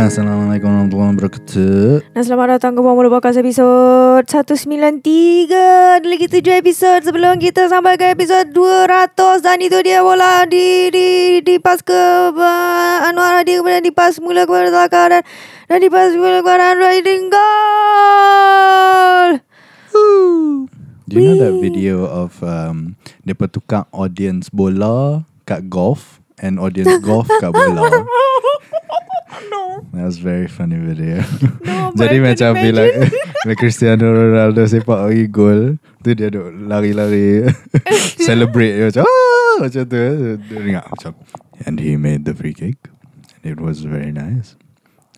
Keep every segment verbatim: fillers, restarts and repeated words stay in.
Assalamualaikum warahmatullahi wabarakatuh. Dan selamat datang ke Pemula Podcast episod seratus sembilan puluh tiga. Ada lagi tujuh episod sebelum kita sampai ke episod dua ratus. Dan itu dia bola di di dipas ke uh, Anwar Ibrahim, kemudian dipas mula kepada Taka dan, dan dipas mula kepada Anwar Ibrahim. Gol! Woo. Do you Wee. know that video of um, mereka tukar audience bola kat golf and audience golf kat bola? No. That was very funny video. No, jadi macam bila like, Cristiano Ronaldo sepak lagi gol, tu dia duk lari-lari celebrate dia macam ah, macam tu dia dengar macam, and he made the free kick and it was very nice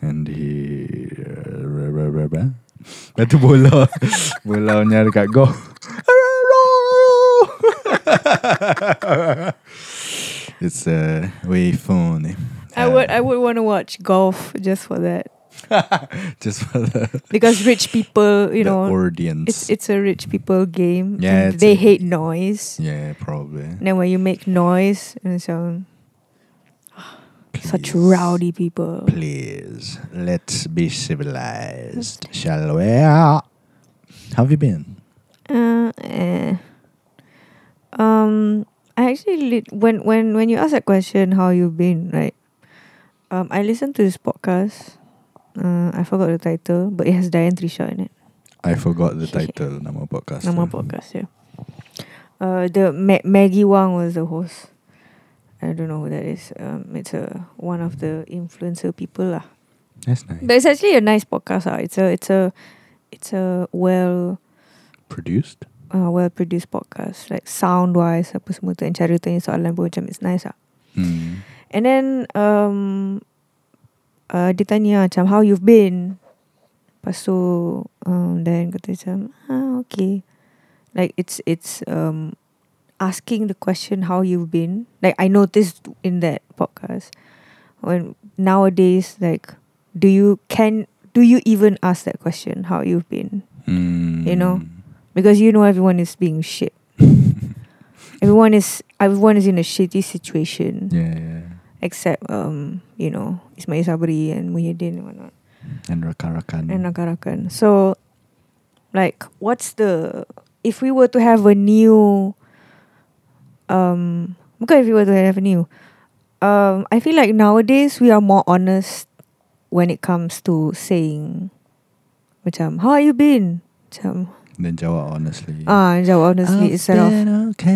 and he lepas tu bola bola nyari kat gol. It's uh, way funny. I would I would want to watch golf just for that. Just for that. Because rich people, you the know, audience. It's it's a rich people game. Yeah, and they a, hate noise. Yeah, probably. And then when you make noise and so please, such rowdy people. Please, let's be civilized, shall we? How have you been? Uh, eh. Um, I actually when when when you ask that question, how you been, right? Um, I listened to this podcast. Uh, I forgot the title, but it has Diane Trisha in it. I forgot the title. Nama podcast. Nama podcast, yeah. Uh, the Ma- Maggie Wang was the host. I don't know who that is. Um, it's a one of the influencer people lah. That's nice. But it's actually a nice podcast lah. It's a it's a it's a well produced. Uh, well produced podcast, like sound wise, apa semua tu, and cara tanya soalan pun macam it's nice lah. Mm. And then um, uh, dia tanya macam how you've been. Lepas tu um, then kata macam ah, okay. Like it's it's um, asking the question how you've been. Like I noticed in that podcast when nowadays like do you can do you even ask that question how you've been? Mm. You know, because you know everyone is being shit. Everyone is everyone is in a shitty situation. Yeah, yeah. Except, um, you know, Ismail Sabri and Muhyiddin and whatnot. And Rakan-Rakan. And Rakan-Rakan. So, like, what's the... If we were to have a new... Um, okay, if we were to have a new... Um, I feel like nowadays, we are more honest when it comes to saying, macam, how have you been? Macam... Then jawab honestly. Ah, uh, jawab honestly. I've instead of okay.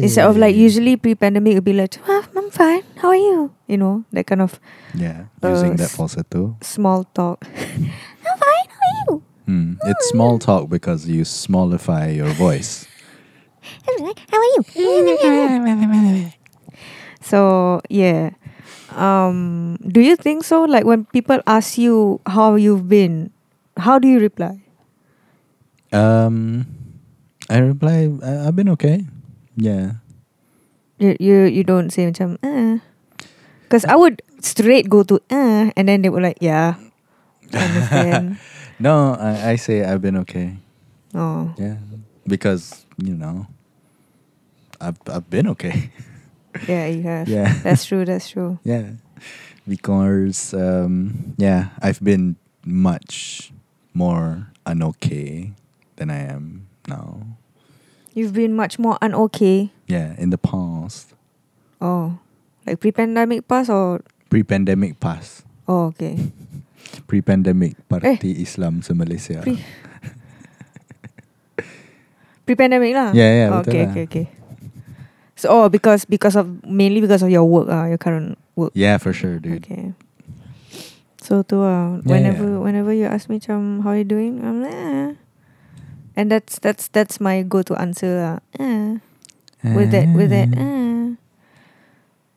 Instead of like usually pre-pandemic it'd be like, ah, I'm fine. How are you? You know, that kind of yeah, uh, using that falsetto. Small talk. I'm fine. How are you? Mm. Oh, it's small talk because you smallify your voice. How are you? So yeah, um, do you think so? Like when people ask you how you've been, how do you reply? Um, I reply, I, I've been okay. Yeah. You you, you don't say macam, uh. Because I would straight go to, uh, and then they were like, yeah, I understand. No, I, I say I've been okay. Oh. Yeah. Because, you know, I've, I've been okay. Yeah, you have. Yeah. That's true, that's true. Yeah. Because, um, yeah, I've been much more unokay than I am now. You've been much more unokay? Yeah, in the past. Oh, like pre-pandemic past or? Pre-pandemic past. Oh, okay. Pre-pandemic Parti eh. Islam se-Malaysia. Pre- Pre-pandemic lah? Yeah, yeah. Oh, okay, lah. okay, okay. So, oh, because, because of, mainly because of your work, uh, your current work. Yeah, for sure, dude. Okay. So, tu lah. Whenever, yeah, yeah. whenever you ask me, macam, how are you doing? I'm like, eh. And that's that's that's my go-to answer lah. Eh. With that with that eh.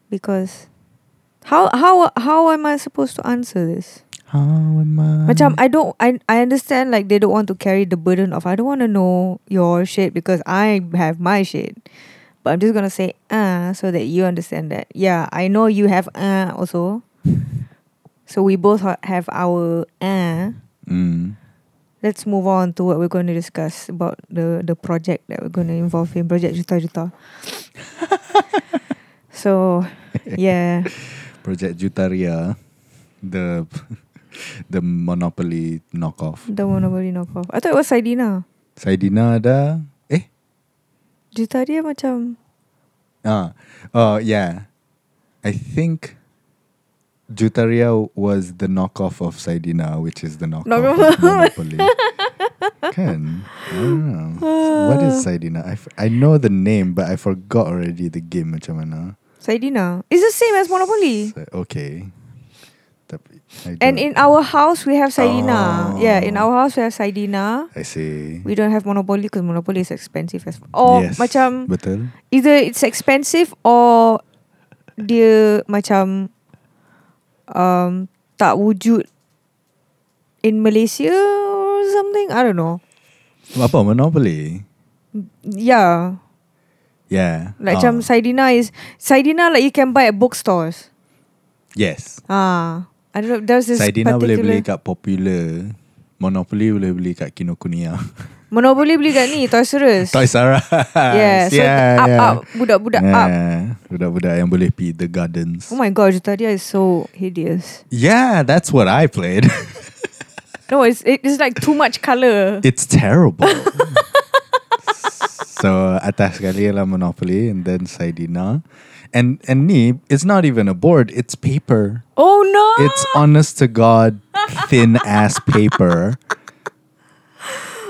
Because how how how am I supposed to answer this? How am I? Macam I don't I I understand like they don't want to carry the burden of I don't want to know your shit because I have my shit. But I'm just gonna say ah uh, so that you understand that. Yeah, I know you have ah uh, also. So we both have our ah. Uh. Mm. Let's move on to what we're going to discuss about the, the project that we're going to involve in. Project Juta Juta. So, yeah. Project Jutaria. The the Monopoly knockoff. The Monopoly knockoff. I thought it was Saidina. Saidina ada. Eh? Juta dia macam. Ah, oh yeah. I think Jutaria was the knockoff of Saidina, which is the knockoff no, of Monopoly. Can I don't know. Uh, what is Saidina? I, f- I know the name, but I forgot already the game macam mana. Saidina. It's the same as Monopoly. Sa- okay. And in our house we have Saidina. Oh. Yeah, in our house we have Saidina. I see. We don't have Monopoly because Monopoly is expensive as or yes, macam betul. Either it's expensive or dia macam um tak wujud in Malaysia or something. I don't know. Apa Monopoly? Yeah. Yeah. Like macam oh. Saidina is Saidina like you can buy at bookstores. Yes. Ah. I don't know, there's this Saidina boleh beli kat Popular. Monopoly boleh beli kat Kinokuniya. Monopoly beli kat ni Toys R Us. Toys R Us. Yeah, so yeah, up, yeah. up budak-budak yeah. up. Budak-budak yang boleh pi the gardens. Oh my god, Jutaria is so hideous. Yeah, that's what I played. No, it's it's like too much color. It's terrible. So atas sekali ialah Monopoly and then Saidina. And and ni, it's not even a board, it's paper. Oh no! It's honest to God, thin ass paper.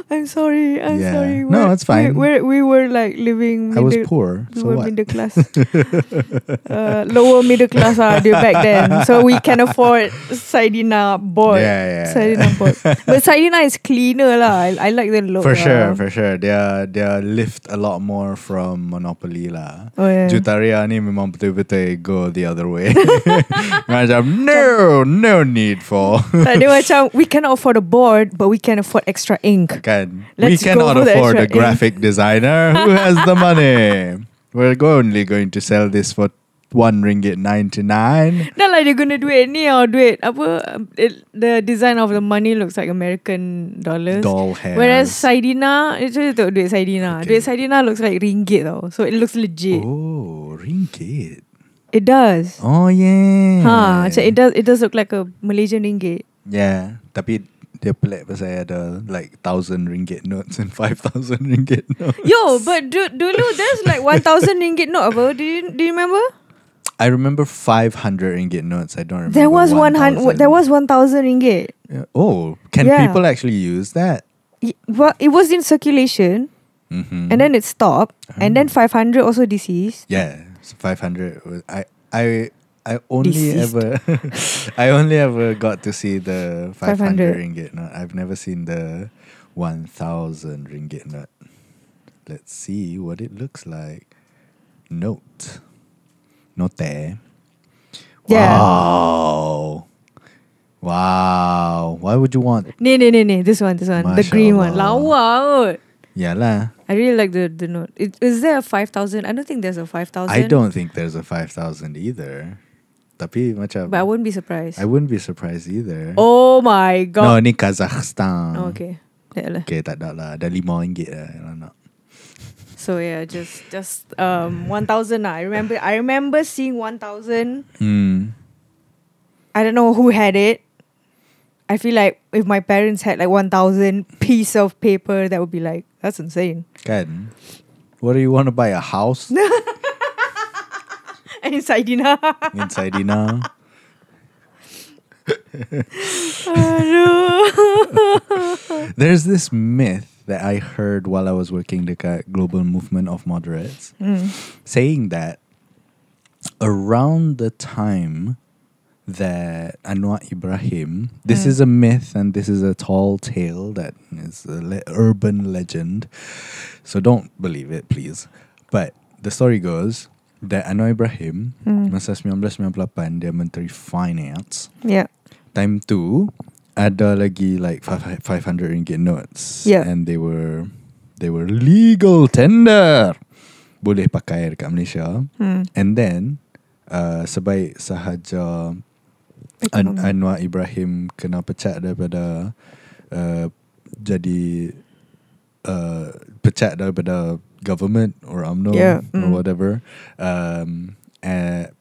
I'm sorry, I'm yeah. sorry. We're, no, it's fine. We, we were like living. Middle, I was poor. We so were what? Middle class. uh, lower middle class are there back then. So we can afford Saidina board. Yeah, yeah. Saidina board. But Saidina is cleaner lah. I, I like the look. For sure, lah. for sure. They are, they are lift a lot more from Monopoly lah. Oh yeah. Jutaria ni memang betul-betul go the other way. Macam no, no need for. Dia macam we cannot afford a board, but we can afford extra ink. Okay. Let's we cannot afford a graphic designer. Who has the money? We're only going to sell this for one ringgit ninety nine. No, like you're gonna do it ni or do it. Apa? It, the design of the money looks like American dollars. Doll hair. Whereas Saidina, it's just do it Saidina. Okay. Do it Saidina looks like ringgit though, so it looks legit. Oh, ringgit. It does. Oh yeah. Huh? So it does. It does look like a Malaysian ringgit. Yeah, tapi. Dia pelik pasal ada like one thousand ringgit notes and five thousand ringgit notes. Yo, but du- dulu there's like one thousand ringgit note apa? Do you, do you remember? I remember five hundred ringgit notes. I don't remember. There was one hundred. There was one thousand ringgit. Yeah. Oh, can yeah. people actually use that? Yeah, well, it was in circulation mm-hmm. and then it stopped oh. and then five hundred also deceased. Yeah, so five hundred. Was, I... I I only deceased. ever, I only ever got to see the five hundred ringgit note. I've never seen the one thousand ringgit note. Let's see what it looks like. Note, note. Yeah. Wow, wow. Why would you want? Nee, nee, nee, nee. This one, this one, Masha the green Allah. One. Lawa. Yeah lah. I really like the the note. Is, is there a five thousand? I don't think there's a five thousand. I don't think there's a five thousand either. Tapi macam But I wouldn't be surprised. I wouldn't be surprised either. Oh my god. No, ni Kazakhstan. Oh, okay. Taklah. Okay, tak ada lah. Dah lima ringgit lah yang nak. So yeah, just just um one thousand lah. I remember I remember seeing one thousand. Hmm. I don't know who had it. I feel like if my parents had like one thousand piece of paper, that would be like, that's insane. Kan. What do you want to buy? A house? And in Saidina. In Saidina. There's this myth that I heard while I was working dekat Global Movement of Moderates mm. saying that around the time that Anwar Ibrahim, this mm. is a myth and this is a tall tale that is an le- urban legend, so don't believe it, please. But the story goes that Anwar Ibrahim, mm. masa nineteen ninety-eight, dia Menteri Finance. Yeah. Time tu, ada lagi like five hundred ringgit notes. Yeah. And they were, they were legal tender. Boleh pakai dekat Malaysia. Mm. And then, uh, sebaik sahaja An- Anwar Ibrahim kena pecat daripada uh, jadi uh, pecat daripada government or U M N O yeah. or mm. whatever. Um, uh,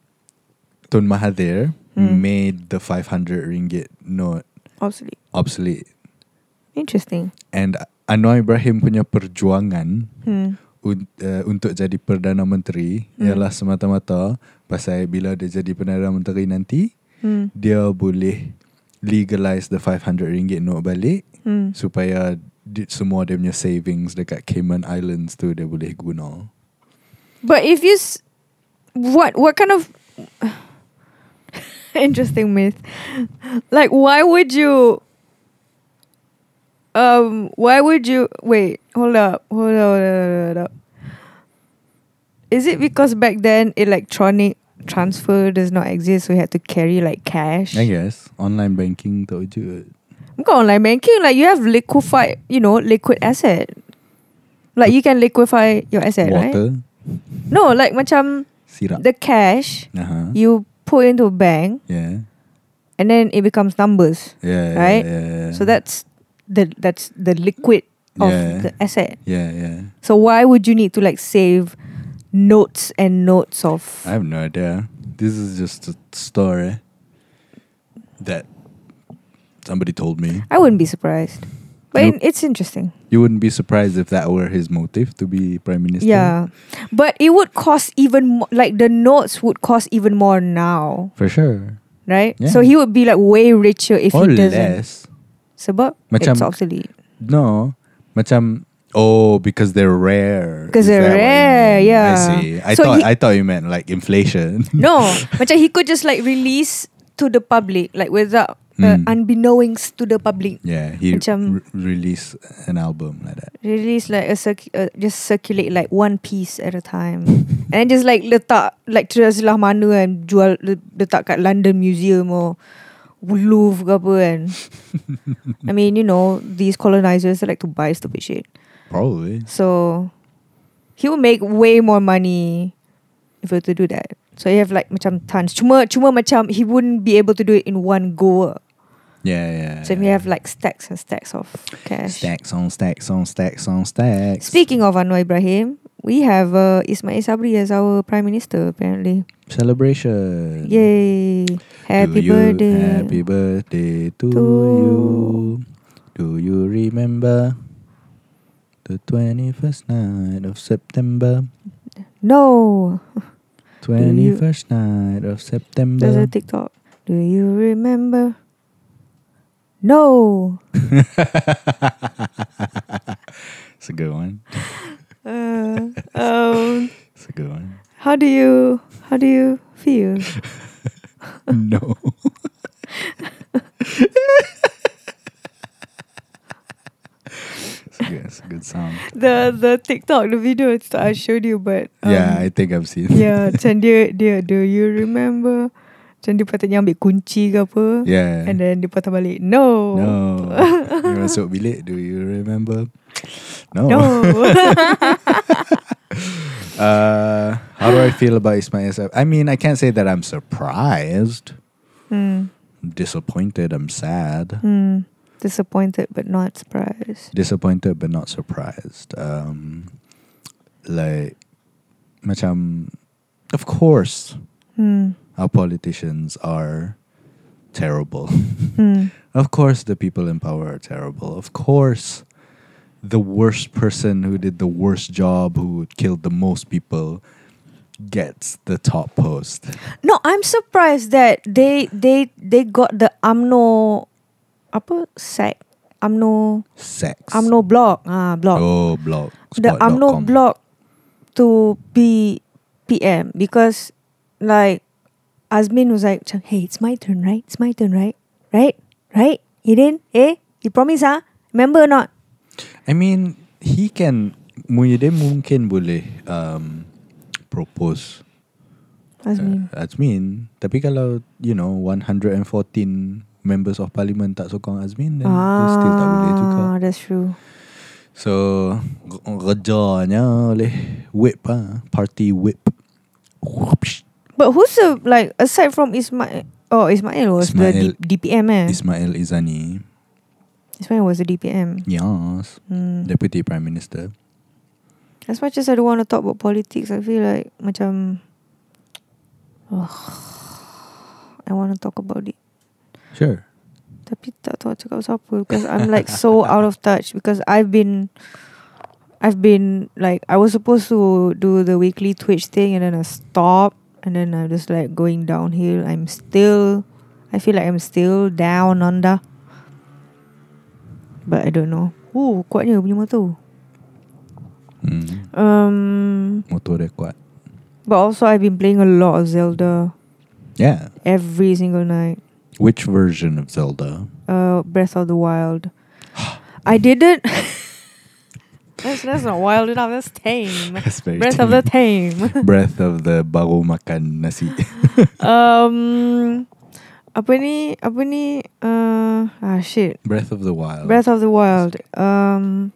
Tun Mahathir mm. made the five hundred ringgit note Obsolete. Obsolete. Interesting. And Anwar Ibrahim punya perjuangan hmm. un, uh, untuk jadi Perdana Menteri hmm. ialah semata-mata pasal bila dia jadi Perdana Menteri nanti, hmm. dia boleh legalize the five hundred ringgit note balik hmm. supaya di, semua dia punya savings dekat Cayman Islands tu dia boleh guna. But if you... S- what what kind of... Interesting myth. Like, why would you... Um, why would you... Wait, hold up, hold up, hold up. Is it because back then electronic transfer does not exist, so you had to carry, like, cash? I guess. Online banking, tak wujud. Bukan online banking, like, you have liquefied, you know, liquid asset. Like, you can liquefy your asset, water. Right? Water? No, like, macam... Sirap. The cash, uh-huh. you put into a bank, yeah. and then it becomes numbers, yeah, right? Yeah, yeah, yeah. So that's... The, that's the liquid of yeah. the asset. Yeah, yeah. So why would you need to like save notes and notes of... I have no idea. This is just a story that somebody told me. I wouldn't be surprised. But you, it's interesting. You wouldn't be surprised if that were his motive to be Prime Minister? Yeah. But it would cost even more, like the notes would cost even more now. For sure. Right? Yeah. So he would be like way richer if or he doesn't. Or less. Sebab macam, it's obsolete. No, macam oh because they're rare. Because they're rare, yeah. I see. I so thought he, I thought you meant like inflation. No, macam he could just like release to the public, like without uh, mm. unbeknownst to the public. Yeah, he macam, re- release an album like that. Release like a circ- uh, just circulate like one piece at a time, and then just like letak like teruslah mana and jual letak kat London Museum or. Louvre ke and I mean, you know, these colonizers like to buy stupid shit. Probably. So he will make way more money if he were to do that. So you have like macam tons. Cuma cuma macam he wouldn't be able to do it in one go. Yeah, yeah. So if you yeah. have like stacks and stacks of cash. Stacks on stacks on stacks on stacks. Speaking of Anwar Ibrahim, we have uh, Ismail Sabri as our Prime Minister apparently. Celebration. Yay. Happy you, birthday. Happy birthday to, to you. Do you remember the twenty-first night of September? No. twenty-first night of September. There's a TikTok. Do you remember? No. It's a good one. Uh, um, it's a good one. How do you How do you feel? No. It's, a good, it's a good sound. The the TikTok, the video I showed you, but um, yeah, I think I've seen. Yeah, macam dia dia do you remember? Macam dia patutnya ambil kunci ke apa? Yeah. And then dia patah balik. No. No. You masuk bilik. Do you remember? No. No. Uh, how do I feel about Ismail Sabri? I mean, I can't say that I'm surprised. Mm. I'm disappointed. I'm sad. Mm. Disappointed, but not surprised. Disappointed, but not surprised. Um, like, macam, of course, mm. our politicians are terrible. Mm. Of course, the people in power are terrible. Of course. The worst person who did the worst job, who killed the most people, gets the top post. No, I'm surprised that they they they got the UMNO apa sack UMNO sex UMNO blog ah blog oh blog the UMNO blog to be P M because like Azmin was like, hey, it's my turn, right? It's my turn, right? Right, right? You didn't? Eh, you promise? Ah, remember or not? I mean, he can. Dia mungkin boleh um, propose. Azmin. Uh, Azmin. Tapi kalau you know, one hundred fourteen members of parliament tak sokong Azmin, then ah, still tak boleh juga. That's true. So rejanya oleh whip ah, party whip. But who's the like aside from Ismail? Oh, Ismail was Ismail, the D- DPM eh. Ismail Izani. Ismail was the D P M. Yes. Mm. Deputy Prime Minister. As much as I don't want to talk about politics, I feel like macam ugh, I want to talk about it. Sure. Tapi tak tahu cakap pasal apa, because I'm like so out of touch, because I've been I've been like, I was supposed to do the weekly Twitch thing, and then I stopped, and then I'm just like going downhill. I'm still I feel like I'm still down under, but I don't know. Oh, kuatnya punya motor. Hmm. Um, motor dia kuat. But also I've been playing a lot of Zelda. Yeah. Every single night. Which version of Zelda? Uh, Breath of the Wild. I didn't. that's that's not wild enough. That's tame. That's very Breath tame. of the tame. Breath of the baru makan nasi. um, apa ni? Apa ni? Uh, ah shit. Breath of the Wild. Breath of the Wild. Um,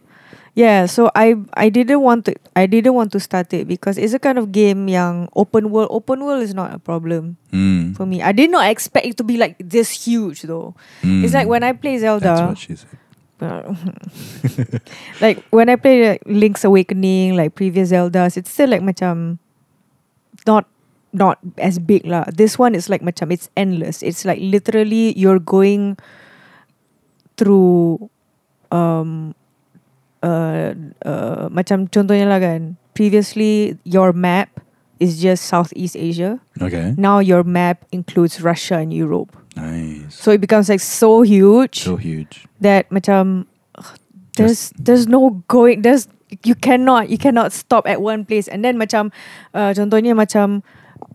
yeah. So I I didn't want to I didn't want to start it because it's a kind of game yang open world. Open world is not a problem mm. for me. I did not expect it to be like this huge though. Mm. It's like when I play Zelda. That's what she said. Like when I play like, Link's Awakening, like previous Zeldas, it's still like macam not not as big lah. This one is like macam it's endless. It's like literally you're going through um uh uh macam contohnya lah kan. Previously your map is just Southeast Asia. Okay. Now your map includes Russia and Europe. Nice. So it becomes like so huge. So huge. That macam ugh, there's just, there's no going there's you cannot you cannot stop at one place, and then macam uh, contohnya macam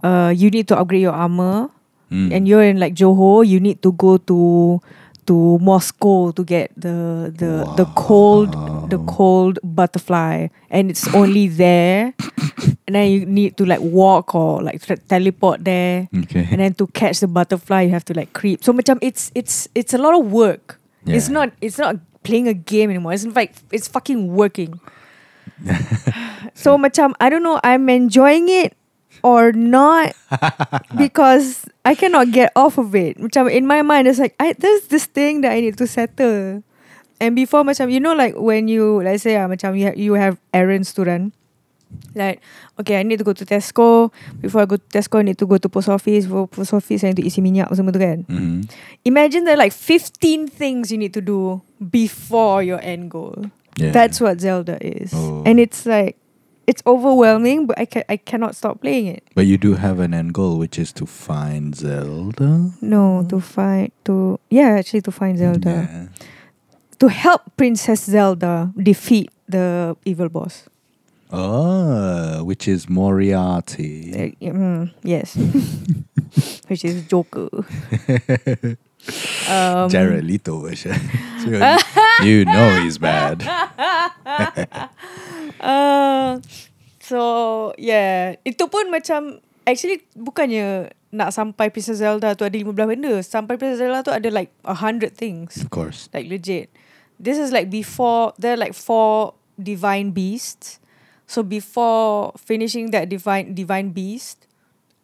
uh, you need to upgrade your armor mm. and you're in like Johor, you need to go to to Moscow to get the the wow. the cold the cold butterfly, and it's only there. And then you need to like walk or like tra- teleport there. Okay. And then to catch the butterfly, you have to like creep. So macam it's it's it's a lot of work. Yeah. It's not it's not playing a game anymore. It's in fact it's fucking working. So macam I don't know, I'm enjoying it or not because I cannot get off of it. Macam in my mind it's like I, there's this thing that I need to settle. And before macam you know like when you let's say ah, macam you have, you have errands to run. Like, okay, I need to go to Tesco. Before I go to Tesco, I need to go to post office. For post office, I need to isi minyak semua tu kan. Mm-hmm. Imagine there are like fifteen things you need to do before your end goal. Yeah. That's what Zelda is. Oh. And it's like, it's overwhelming, but I, ca- I cannot stop playing it. But you do have an end goal, which is to find Zelda? No, to find, to, yeah, actually to find Zelda. Yeah. To help Princess Zelda defeat the evil boss. Oh, which is Moriarty. Uh, mm, yes. Which is Joker. um, Jared Leto version. So you know he's bad. uh, so, yeah. Itu pun macam, actually, bukannya nak sampai Princess Zelda tu ada fifteen benda. Sampai Princess Zelda tu ada like one hundred things. Of course. Like legit. This is like before, there are like four divine beasts. So before finishing that divine divine beast,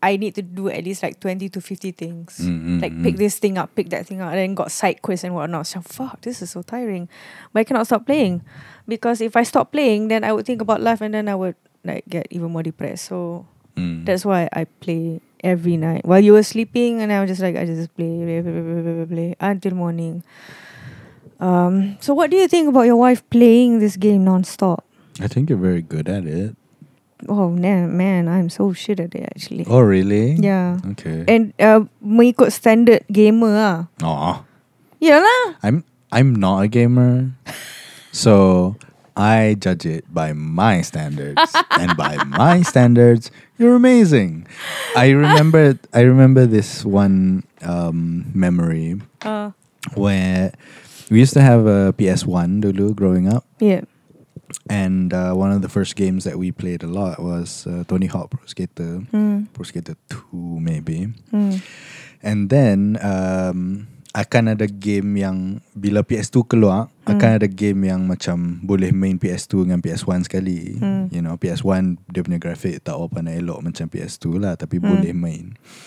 I need to do at least like twenty to fifty things. Mm-hmm. Like pick this thing up, pick that thing up, and then got side quests and whatnot. So fuck, this is so tiring. But I cannot stop playing. Because if I stop playing, then I would think about life and then I would like get even more depressed. So mm. that's why I play every night. While you were sleeping, and I was just like, I just play, play, play, play, play, play, play until morning. Um, so what do you think about your wife playing this game non-stop? I think you're very good at it. Oh man, man, I'm so shit at it actually. Oh really? Yeah. Okay. And uh, mengikut standard gamer ah. Oh. Yeah lah. I'm I'm not a gamer, so I judge it by my standards, and by my standards, you're amazing. I remember I remember this one um, memory uh. where we used to have a P S one dulu growing up. Yeah. And uh, one of the first games that we played a lot was uh, Tony Hawk Pro Skater, mm. Pro Skater two maybe. Mm. And then um, akan ada game yang bila P S two keluar, mm. akan ada game yang macam boleh main P S two dengan P S one sekali. Mm. You know, P S one dia punya grafik tak apa nak elok macam P S two lah, tapi mm. boleh main.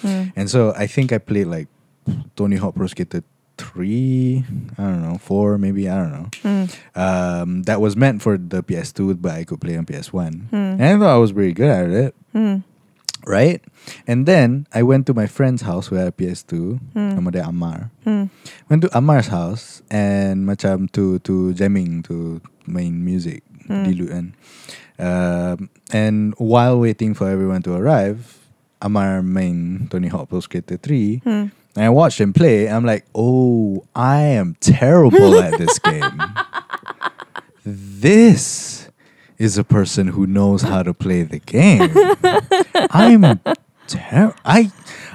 Mm. And so I think I played like Tony Hawk Pro Skater three, I don't know, four maybe, I don't know. Mm. Um, that was meant for the P S two, but I could play on P S one. Mm. And I thought I was really good at it. Mm. Right? And then I went to my friend's house where I had a P S two. Hmm. Nama dia Ammar. Hmm. Went to Ammar's house and macam to to jamming, to main music, hmm. di lutan. Uh, and while waiting for everyone to arrive, Ammar main Tony Hawk Pro Skater three. Hmm. And I watched him play. I'm like, oh, I am terrible at this game. This is a person who knows how to play the game. I'm ter- I,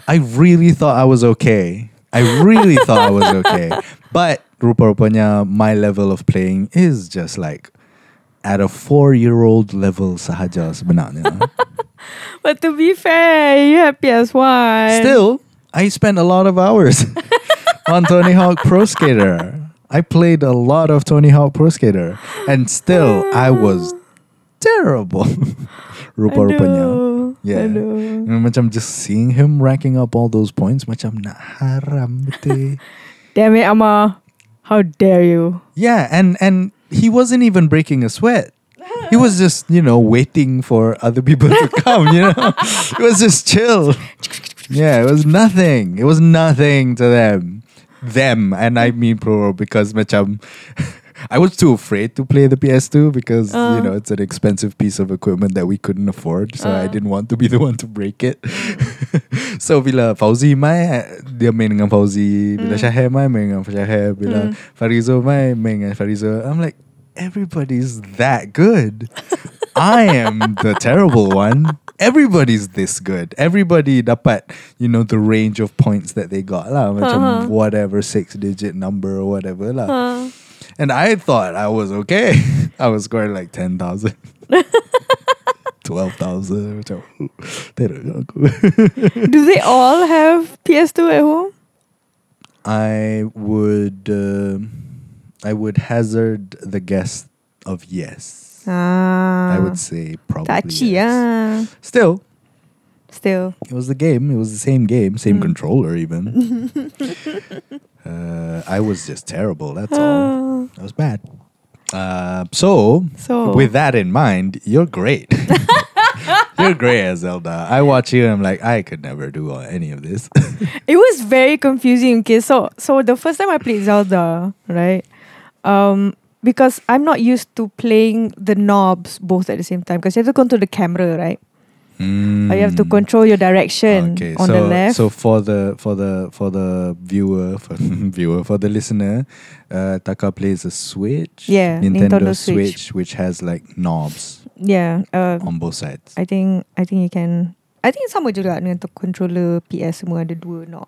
I really thought I was okay. I really thought I was okay. But rupa-rupanya, my level of playing is just like at a four-year-old level sahaja sebenarnya. But to be fair, you have P S one. Still, I spent a lot of hours on Tony Hawk Pro Skater. I played a lot of Tony Hawk Pro Skater. And still, I was terrible. Rupa-rupanya. Yeah. And macam just seeing him racking up all those points, macam nak haram betul. Damn it, Ammar. How dare you? Yeah, and, and he wasn't even breaking a sweat. He was just, you know, waiting for other people to come, you know. It was just chill. Yeah, it was nothing. It was nothing to them. Them, and I mean plural, because macam, I was too afraid to play the P S two because, uh. you know, it's an expensive piece of equipment that we couldn't afford. So uh. I didn't want to be the one to break it. Mm. So bila Fauzi mai, dia main dengan Fauzi. Bila mm. Shahir mai, main dengan Shahir. Bila mm. Farizo mai, main dengan Farizo. I'm like, everybody's that good. I am the terrible one. Everybody's this good. Everybody dapat, you know, the range of points that they got lah, macam uh-huh. whatever six digit number or whatever lah. Uh. And I thought I was okay. I was scoring like ten thousand, twelve thousand. Do they all have P S two at home? I would, uh, I would hazard the guess of yes. Ah, I would say probably touchy, yes. ah. Still Still It was the game. It was the same game. Same mm. controller even. uh, I was just terrible. That's uh. all. I was bad. uh, so, so with that in mind, you're great. You're great at Zelda. I watch you and I'm like, I could never do any of this. It was very confusing. Okay, so So the first time I played Zelda, right, Um because I'm not used to playing the knobs both at the same time. Because you have to control the camera, right? Mm. Or you have to control your direction okay, on so, the left. So for the for the for the viewer, for viewer, for the listener, uh, Taka plays a Switch. Yeah, Nintendo, Nintendo Switch, Switch, which has like knobs. Yeah, uh, on both sides. I think I think you can. I think sama juga dengan controller P S semua ada dua knob.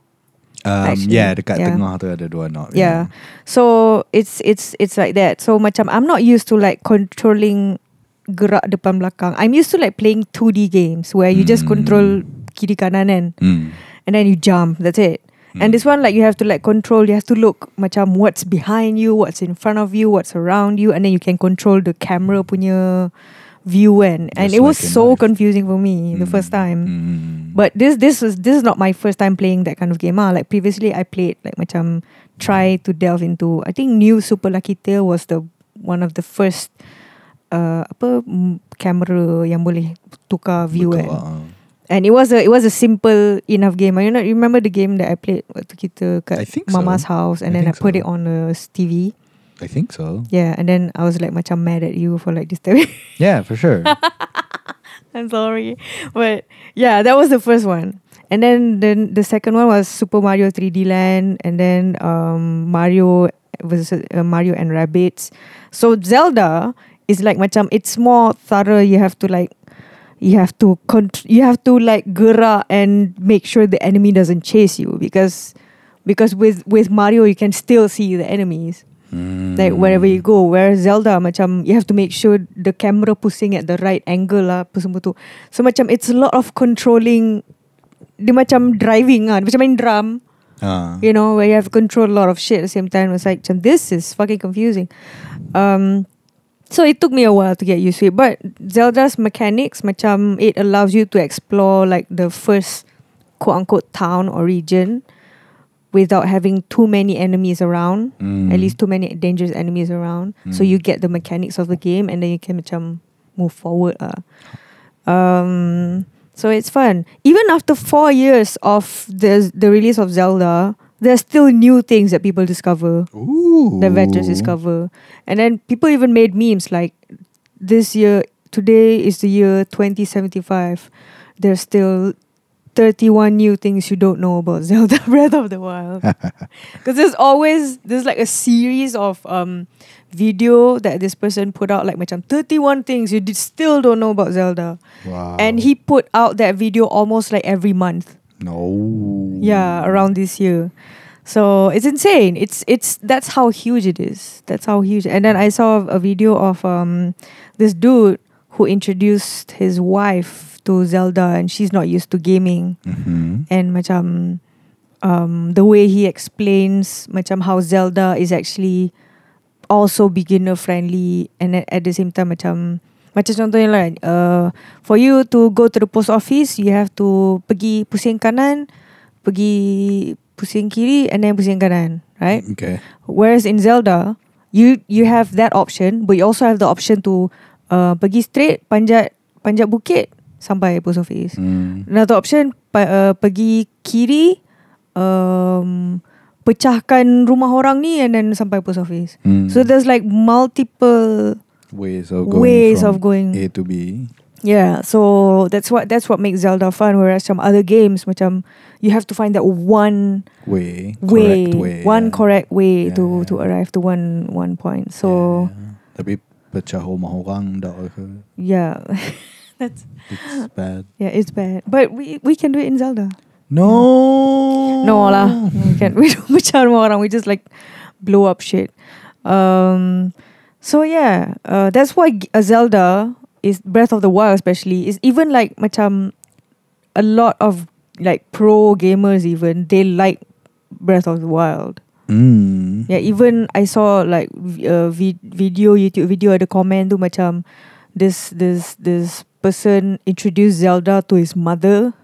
Um, Actually, yeah, dekat yeah. tengah tu ada dua knob. Yeah. yeah. So it's it's it's like that. So macam I'm not used to like controlling gerak depan belakang. I'm used to like playing two D games where you mm. just control kiri kanan and mm. and then you jump. That's it. Mm. And this one like you have to like control, you have to look macam what's behind you, what's in front of you, what's around you, and then you can control the camera punya view and and just it was like so life. confusing for me mm. the first time. Mm. But this this was this is not my first time playing that kind of game. Ah. Like previously I played like macam try to delve into, I think New Super Lucky Tail was the one of the first uh apa camera yang boleh tukar view. Betul, and, uh. and it was a it was a simple enough game. I don't remember the game that I played waktu kita kat Mama's so. house and I then I put so. it on a T V. I think so. Yeah, and then I was like macam mad at you for like this T V. Yeah, for sure. I'm sorry. But yeah, that was the first one. And then the, the second one was Super Mario three D Land. And then um, Mario versus, uh, Mario and Rabbids. So Zelda is like macam, it's more thorough. You have to like You have to contr- You have to like gerak and make sure the enemy doesn't chase you. Because Because with, with Mario you can still see the enemies mm. like wherever you go. Whereas Zelda macam you have to make sure the camera pusing at the right angle lah, semua tu. So macam it's a lot of controlling. Dia macam driving ah, macam main drum. Uh. You know, where you have to control a lot of shit at the same time. It's like this is fucking confusing. Um, so it took me a while to get used to it. But Zelda's mechanics macam it allows you to explore like the first quote unquote town or region without having too many enemies around, mm. at least too many dangerous enemies around, mm. so you get the mechanics of the game and then you can macam move forward. Uh. Um, So it's fun. Even after four years of the the release of Zelda, there's still new things that people discover. Ooh. That veterans discover. And then people even made memes like, this year, today is the year twenty seventy-five. There's still thirty-one new things you don't know about Zelda Breath of the Wild. Because there's always, there's like a series of um, video that this person put out, like macam thirty-one things you did, still don't know about Zelda. Wow. And he put out that video almost like every month. No. Yeah, around this year. So it's insane. It's it's that's how huge it is. That's how huge. And then I saw a video of um this dude who introduced his wife to Zelda, and she's not used to gaming. Mm-hmm. And macam um the way he explains macam how Zelda is actually also beginner friendly, and at, at the same time macam macam contohnya lah, uh, for you to go to the post office, you have to pergi pusing kanan, pergi pusing kiri, and then pusing kanan, right? Okay. Whereas in Zelda, you you have that option, but you also have the option to uh, pergi straight, panjat panjat bukit sampai post office. Mm. Another option, pa, uh, pergi kiri, um, pecahkan rumah orang ni, and then sampai post office. Mm. So there's like multiple ways of going ways from of going A to B. Yeah, so that's what that's what makes Zelda fun. Whereas some other games, macam you have to find that one way, way, correct way one yeah. correct way yeah, to yeah. to arrive to one one point. So, tapi pecah rumah orang dah. Yeah, that's it's bad. Yeah, it's bad. But we we can do it in Zelda. No, no lah. We can't. We don't pecah rumah orang. We just like blow up shit. Um. So yeah, uh, that's why a Zelda is Breath of the Wild especially is even like macam a lot of like pro gamers, even they like Breath of the Wild. Mm. Yeah, even I saw like a vi- video YouTube video ada comment tu macam this this this person introduced Zelda to his mother,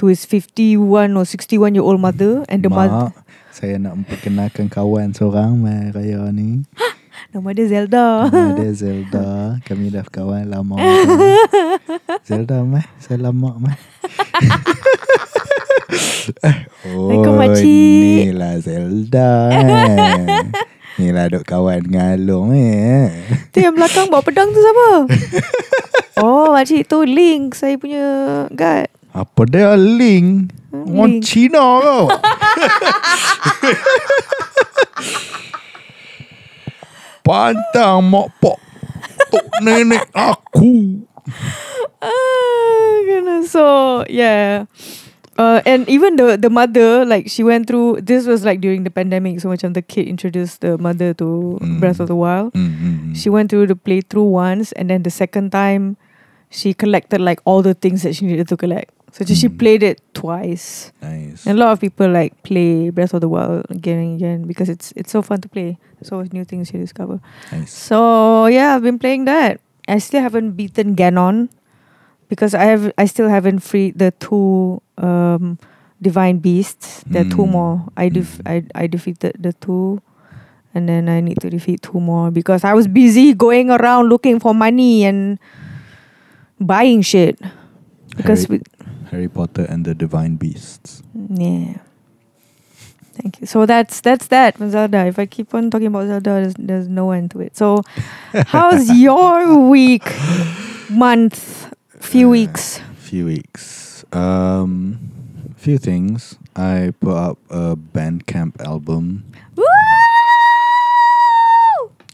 to his fifty-one or sixty-one year old mother, and the mother. Saya nak memperkenalkan kawan seorang mai raya ni. Nama dia Zelda. Nama dia Zelda. Kami dah kawan lama. Zelda meh, saya lama meh. Oh, ni lah Zelda. Eh. Ni lah dok kawan ngalung eh. Tu yang belakang bawa pedang tu siapa? Oh, makcik tu Link, saya punya guard. Apa dia Link? Orang Cina kau. Pantang mak pok tok nenek aku. Ah, goodness. So yeah, uh, and even the the mother, like she went through. This was like during the pandemic, so macam the kid introduced the mother to mm. Breath of the Wild. Mm-hmm. She went through the playthrough once, and then the second time, she collected like all the things that she needed to collect. So mm. she played it twice. Nice. And a lot of people like play Breath of the Wild again and again because it's it's so fun to play. So new things you discover. Nice. So yeah, I've been playing that. I still haven't beaten Ganon because I have. I still haven't freed the two um, divine beasts. There are mm. two more. I def- mm. I I defeated the two, and then I need to defeat two more because I was busy going around looking for money and buying shit. Because Harry, we, Harry Potter and the Divine Beasts. Yeah. Thank you. So that's that's that from Zelda. If I keep on talking about Zelda, there's, there's no end to it. So, how's your week, month, few uh, weeks? Few weeks. Um, few things. I put up a Bandcamp album. Woo!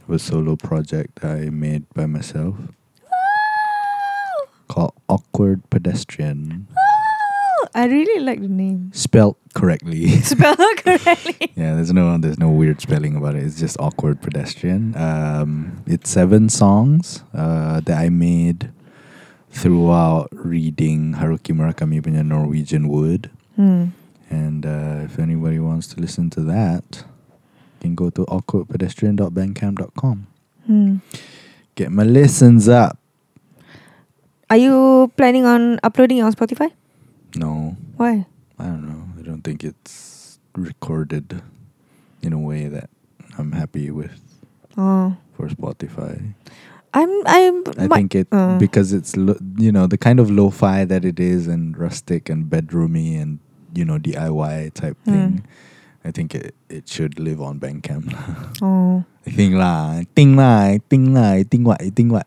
A solo project I made by myself. Woo! Called Awkward Pedestrian. Woo! I really like the name. Spelled correctly. Spelled correctly. Yeah, there's no there's no weird spelling about it. It's just Awkward Pedestrian. Um, it's seven songs uh, that I made throughout reading Haruki Murakami punya Norwegian Wood. Mm. And uh, if anybody wants to listen to that, you can go to awkward pedestrian dot bandcamp dot com. Mm. Get my listens up. Are you planning on uploading on Spotify? No. Why? I don't know. I don't think it's recorded in a way that I'm happy with. Oh. For Spotify. I'm I'm I my, think it uh, because it's lo- you know the kind of lo-fi that it is, and rustic and bedroomy and you know D I Y type mm. thing. I think it, it should live on Bandcamp. Oh. I think lah, I think lah, I think lah, I think what, I think what.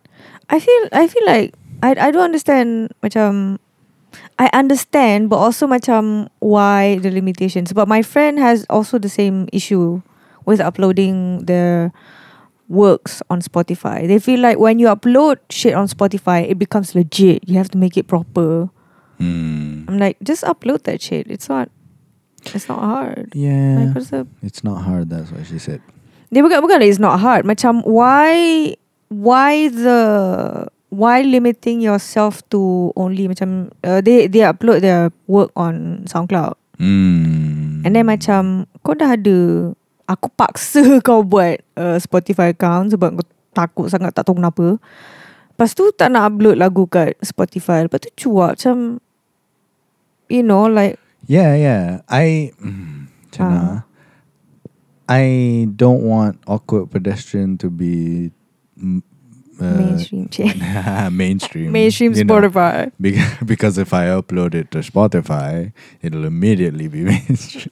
I feel I feel like I I don't understand macam I understand but also macam why the limitations. But my friend has also the same issue with uploading their works on Spotify. They feel like when you upload shit on Spotify, it becomes legit. You have to make it proper. Mm. I'm like, just upload that shit. It's not It's not hard. Yeah. Like, what's the... It's not hard, that's what she said. Dia bukan bukan it's not hard. Macam why why the why limiting yourself to only macam uh, they they upload their work on SoundCloud. Mm. And then macam kau dah ada, aku paksa kau buat uh, Spotify account sebab kau takut sangat tak tahu kenapa. Lepas tu tak nak upload lagu kat Spotify. Lepas tu cuak macam you know like Yeah, yeah. I, mm, Chana, uh. I don't want Awkward Pedestrian to be mm, uh, mainstream. mainstream. Mainstream Spotify. Know, because, because if I upload it to Spotify, it'll immediately be mainstream.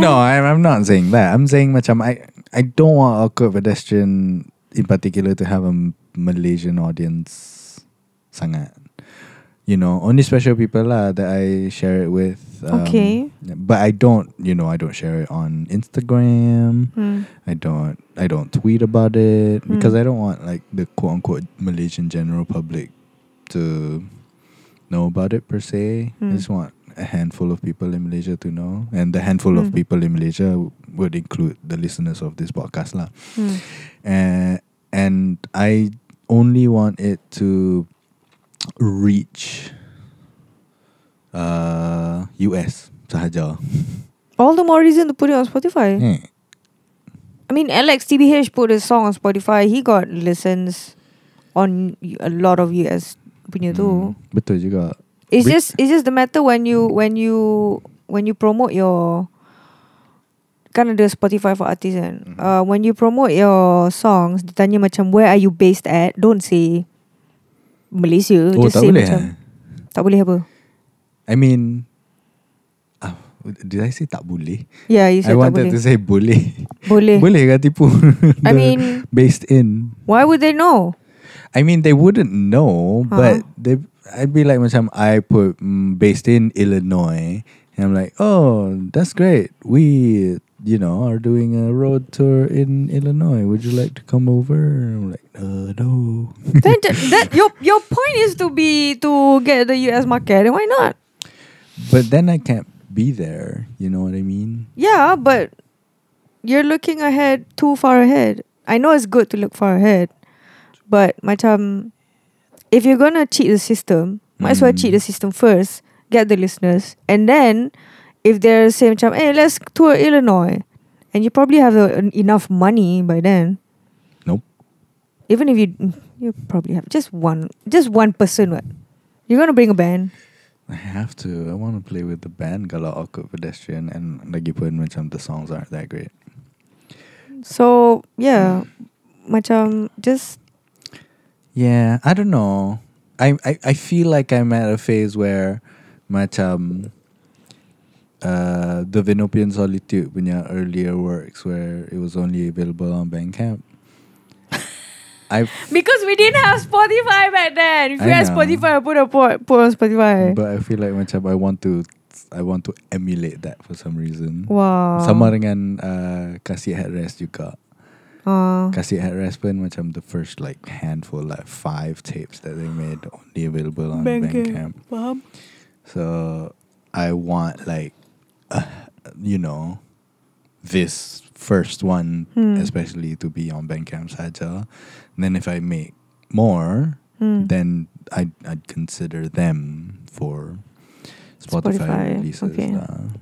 No, I'm, I'm not saying that. I'm saying much. I'm, I I don't want Awkward Pedestrian in particular to have a Malaysian audience. Sangat. You know, only special people lah that I share it with. Um, okay. But I don't, you know, I don't share it on Instagram. Mm. I don't, I don't tweet about it mm. because I don't want like the quote unquote Malaysian general public to know about it per se. Mm. I just want a handful of people in Malaysia to know, and the handful mm. of people in Malaysia w- would include the listeners of this podcast lah. Mm. And and I only want it to reach uh, U S sahaja. All the more reason to put it on Spotify. Yeah. I mean, Alex T B H put his song on Spotify. He got listens on a lot of U S punya tu. Mm, betul juga. It's Be- just it's just the matter when you when you when you promote your kan ada Spotify for artists kan. Mm-hmm. Uh, when you promote your songs, ditanya macam where are you based at? Don't say Malaysia. Oh, just tak say boleh macam, eh? Tak boleh apa? I mean uh, did I say tak boleh? Yeah, you said I tak wanted boleh. To say boleh. Boleh. Boleh kan tipu? I mean based in. Why would they know? I mean they wouldn't know huh? But they, I'd be like macam I put um, based in Illinois and I'm like, oh, that's great. We you know are doing a road tour in Illinois. Would you like to come over? I'm like, uh, no. Then that your your point is to be to get the U S market. And why not? But then I can't be there. You know what I mean? Yeah, but you're looking ahead too far ahead. I know it's good to look far ahead, but macam if you're gonna cheat the system, mm. might as well cheat the system first. Get the listeners, and then. If they're saying, like, hey, let's tour Illinois, and you probably have uh, enough money by then. Nope. Even if you, you probably have just one, just one person. What? You're gonna bring a band. I have to. I want to play with the band. Kalau Awkward Pedestrian and lagipun macam the songs aren't that great. So yeah, macam just. Yeah, I don't know. I I I feel like I'm at a phase where macam. Uh, the Vinopian Solitude punya earlier works where it was only available on Bandcamp. I because we didn't have Spotify back then. If we had Spotify, I put a put, put on Spotify. But I feel like macam I want to I want to emulate that for some reason. Wow. Sama dengan uh, Kasih Headrest juga. Uh. Kasih Headrest pun macam the first like handful like five tapes that they made only available on Bandcamp. Bandcamp. So I want like. Uh, you know, this first one, hmm. especially to be on Bandcamp saja. And then if I make more, hmm. then I'd, I'd consider them for Spotify, Spotify. Releases. Okay. Lah.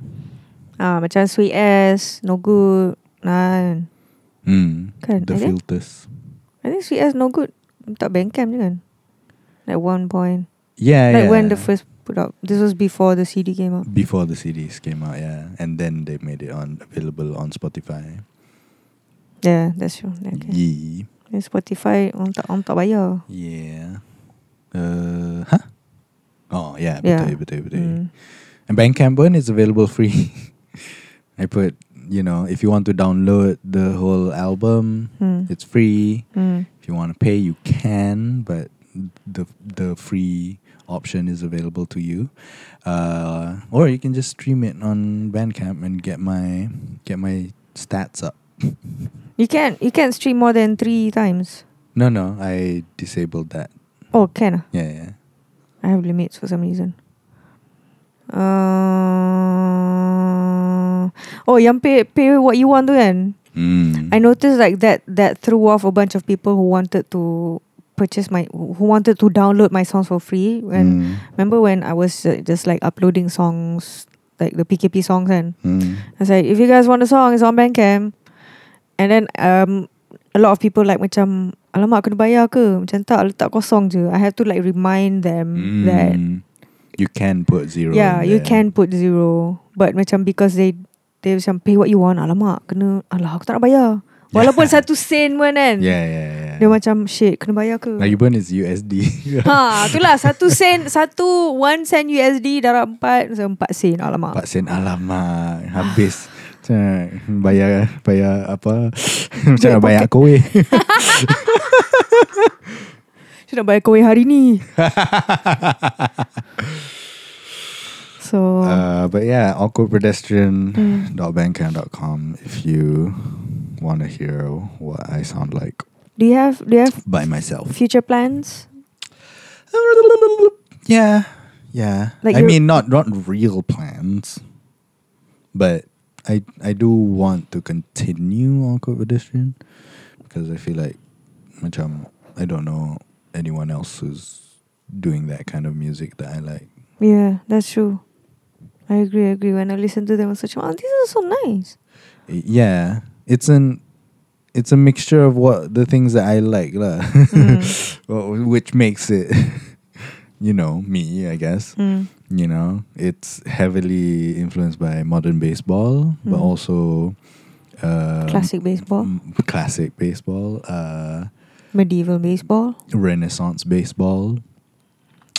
Ah, macam Sweet Ass No Good, nan. Hmm. Kan? The I filters. Think, I think Sweet Ass No Good tak Bandcamp je kan? Like one point. Yeah, like yeah. when the first. Put up. This was before the C D came out. Before the C Ds came out, yeah, and then they made it on available on Spotify. Yeah, that's true. Okay. Yeah. Spotify orang tak, orang tak bayar. Yeah. Uh, huh? Oh yeah, betul, yeah. betul, betul. Mm. And Bandcamp is available free. I put, you know, if you want to download the whole album, mm. it's free. Mm. If you want to pay, you can, but the the free option is available to you. Uh, or you can just stream it on Bandcamp and get my get my stats up. You can't you can't stream more than three times. No, no, I disabled that. Oh, can? Yeah, yeah. I have limits for some reason. Uh, oh, yang pay pay what you want to kan? Mm. I noticed like that that threw off a bunch of people who wanted to purchase my who wanted to download my songs for free. And mm. remember when I was uh, just like uploading songs like the P K P songs and mm. I was like, if you guys want a song, it's on Bandcamp. And then um a lot of people like macam alamak kena bayar ke macam tak letak kosong je. I have to like remind them mm. that you can put zero. Yeah, you can put zero, but macam because they they macam pay what you want. Alamak kena, alah aku tak nak bayar. Walaupun satu sen pun kan. Yeah, yeah, yeah. Dia macam shit kena bayar ke? Lagipun is U S D. Ha, itulah satu sen, satu one sen U S D darab empat, macam empat sen alamak. Empat sen alamak habis. Macam bayar bayar apa? Macam nak bayar kowe. Macam nak bayar kowe hari ni. So uh, but yeah, awkward pedestrian dot bandcamp dot com if you want to hear what I sound like. Do you have do you have by myself future plans? Yeah. Yeah. Like I mean not not real plans. But I I do want to continue Awkward Pedestrian because I feel like macam, I don't know anyone else who's doing that kind of music that I like. Yeah, that's true. I agree, I agree. When I listen to them, I'm such, oh, these are so nice. Yeah. It's an it's a mixture of what the things that I like lah, mm. which makes it, you know, me, I guess. Mm. You know, it's heavily influenced by modern baseball, mm. but also uh, classic baseball, m- classic baseball, uh, medieval baseball, Renaissance baseball,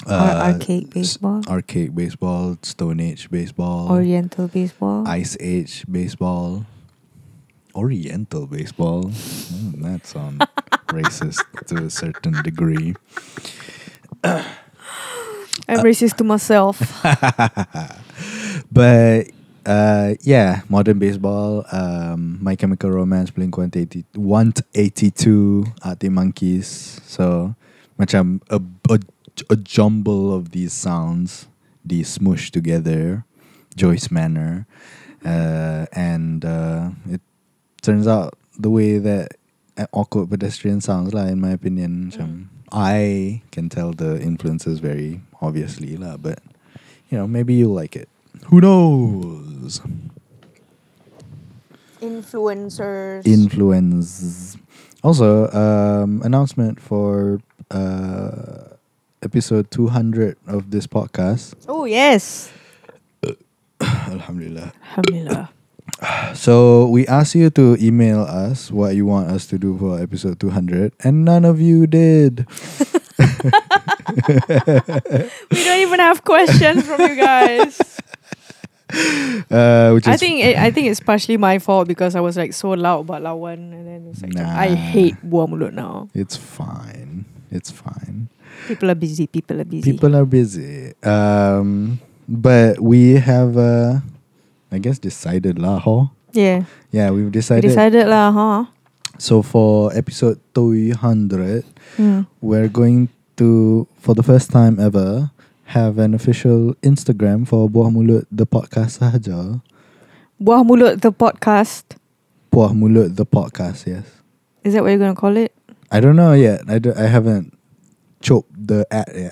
uh, archaic baseball, s- archaic baseball, Stone Age baseball, Oriental baseball, Ice Age baseball. Oriental baseball. Mm, that sounds racist to a certain degree. I'm uh, racist to myself. But uh, yeah, modern baseball, um, My Chemical Romance, Blink one eighty-two, Arctic Monkeys. So, macam a, a, a jumble of these sounds, these smooshed together, Joyce Manor, uh, and uh, it turns out the way that Awkward Pedestrian sounds like, in my opinion, mm. I can tell the influences very obviously lah, but you know, maybe you'll like it. Who knows? Influencers. Influence. Also, um, announcement for uh, episode two hundred of this podcast. Oh yes. Alhamdulillah. Alhamdulillah. So we asked you to email us what you want us to do for episode two hundred, and none of you did. We don't even have questions from you guys. Uh, which I is think it, I think it's partially my fault because I was like so loud about Lawan, and then it's like, nah, I hate buah mulut now. It's fine. It's fine. People are busy. People are busy. People are busy. Um, but we have a. Uh, I guess decided lah, huh? Yeah. Yeah, we've decided. We decided lah, huh? So for episode two hundred, mm. we're going to, for the first time ever, have an official Instagram for Buah Mulut The Podcast sahaja. Buah Mulut The Podcast? Buah Mulut The Podcast, yes. Is that what you're going to call it? I don't know yet. I, do, I haven't choked the ad yet.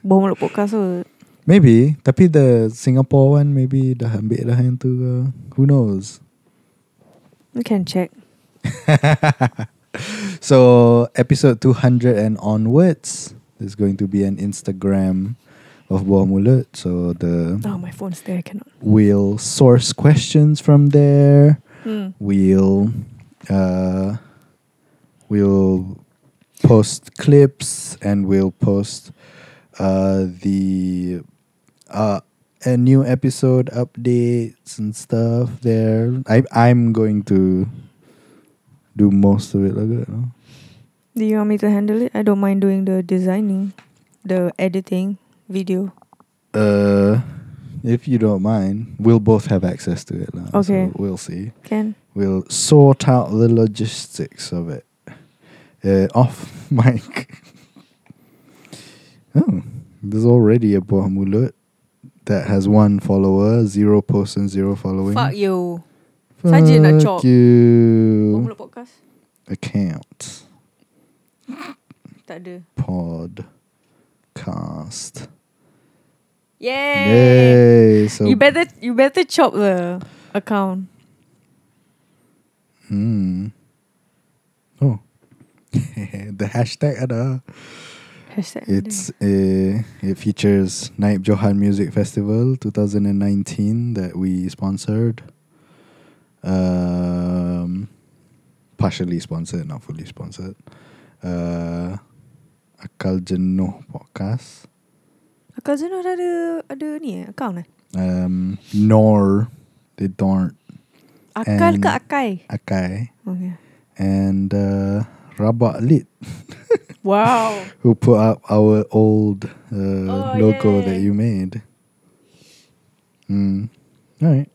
Buah Mulut Podcast or... Maybe, tapi the Singapore one maybe dah ambil dah yang tu. Uh, who knows? We can check. So episode two hundred and onwards, there's going to be an Instagram of Buah Mulut. So the oh my phone's there. I cannot. We'll source questions from there. Mm. We'll uh, We'll post clips and we'll post uh, the uh, a new episode updates and stuff there. I I'm going to do most of it like that. No? Do you want me to handle it? I don't mind doing the designing, the editing, video. Uh, if you don't mind, we'll both have access to it now. Okay. So we'll see. Can. We'll sort out the logistics of it. Uh, off mic. Oh, there's already a Bohamulut that has one follower, zero posts and zero following. Fuck you. Fuck Saja you. Nak cok. Bohamulut podcast. Account. Tak ada. Podcast. Yay! Yay. So you better you better chop the account. Hmm. Oh. The hashtag ada. Hashtag it's ada. A, it features Naib Johan Music Festival twenty nineteen that we sponsored. Um, partially sponsored, not fully sponsored. Uh, Akal Jenuh Podcast. Akal Jenuh ada ada ni account eh? Um, nor they don't. Akal and ke Akai? Akai. Okay. And uh, Rabak Lit. Wow. Who put up our old uh, oh, logo yeah. that you made. Mm. Alright.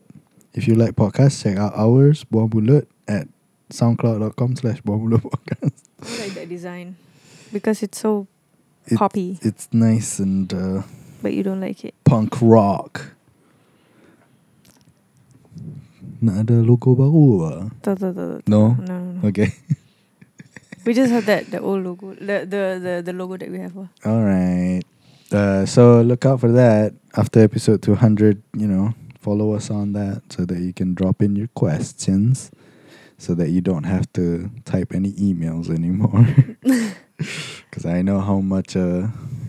If you like podcasts, check out ours, Buah Mulut, at soundcloud.com slash Buah Mulut Podcast. I like that design because it's so it, poppy. It's nice and uh, but you don't like it. Punk rock. Nak ada logo baru? Tak, tak, tak, tak. No? No, no, no. Okay. We just had that the old logo, the the the, the logo that we have. All right. Uh, so look out for that after episode two hundred. You know, follow us on that so that you can drop in your questions, so that you don't have to type any emails anymore. Because I know how much uh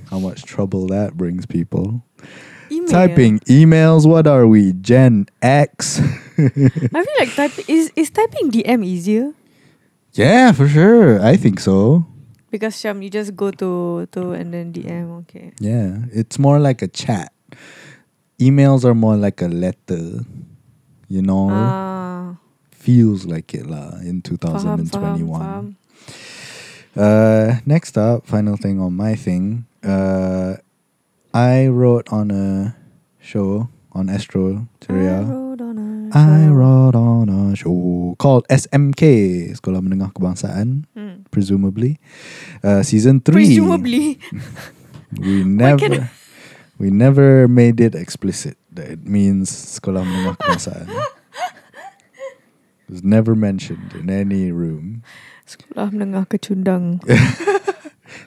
how much trouble that brings people. Email. Typing emails, what are we? Gen X? I feel like typing is is typing D M easier. Yeah, for sure. I think so. Because Sham, you just go to to and then D M, okay. Yeah, it's more like a chat. Emails are more like a letter, you know. Uh, Feels like it lah in twenty twenty-one. Faham, faham, faham. Uh, next up, final thing on my thing. Uh, I wrote on a show on Astro Ceria. I wrote on a show. I wrote on a show called S M K, Sekolah Menengah Kebangsaan, mm. presumably. Uh, season three. Presumably. we never we never made it explicit that it means Sekolah Menengah Kebangsaan. It was never mentioned in any room. Sekolah Menengah Kecundang.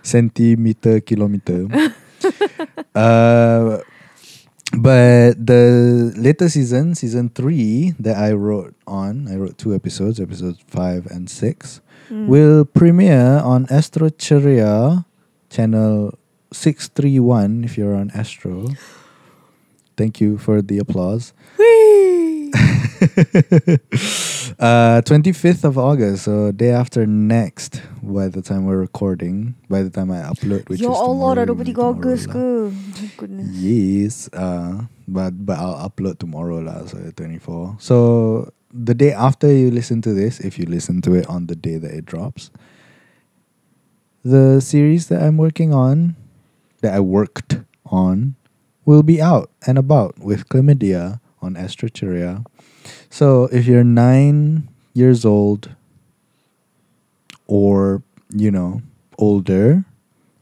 Centimeter, kilometer. Uh, but the later season, season three that I wrote on, I wrote two episodes, episodes five and six, mm. will premiere on Astro Ceria channel six thirty-one. If you're on Astro, thank you for the applause. Whee! uh, twenty-fifth of August, so day after next. By the time we're recording, by the time I upload, which Yo is tomorrow, Allah, tomorrow, tomorrow August la. Oh, goodness. Yes, uh, but but I'll upload tomorrow lah, so twenty-four. So the day after you listen to this, if you listen to it on the day that it drops, the series that I'm working on, that I worked on, will be out and about with Chlamydia on Astro Ceria. So if you're nine years old, or, you know, older,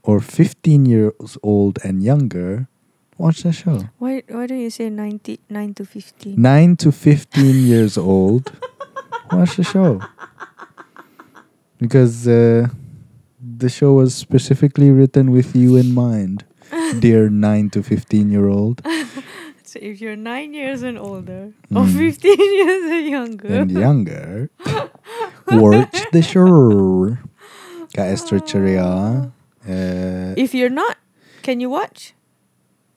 or fifteen years old and younger, watch the show. Why why don't you say ninety, nine to fifteen? nine to fifteen years old, watch the show. Because uh, the show was specifically written with you in mind, dear nine to fifteen year old. So if you're nine years and older, mm. or fifteen years and younger, and younger, watch the show. Got Astro Ceria. Uh, if you're not, can you watch?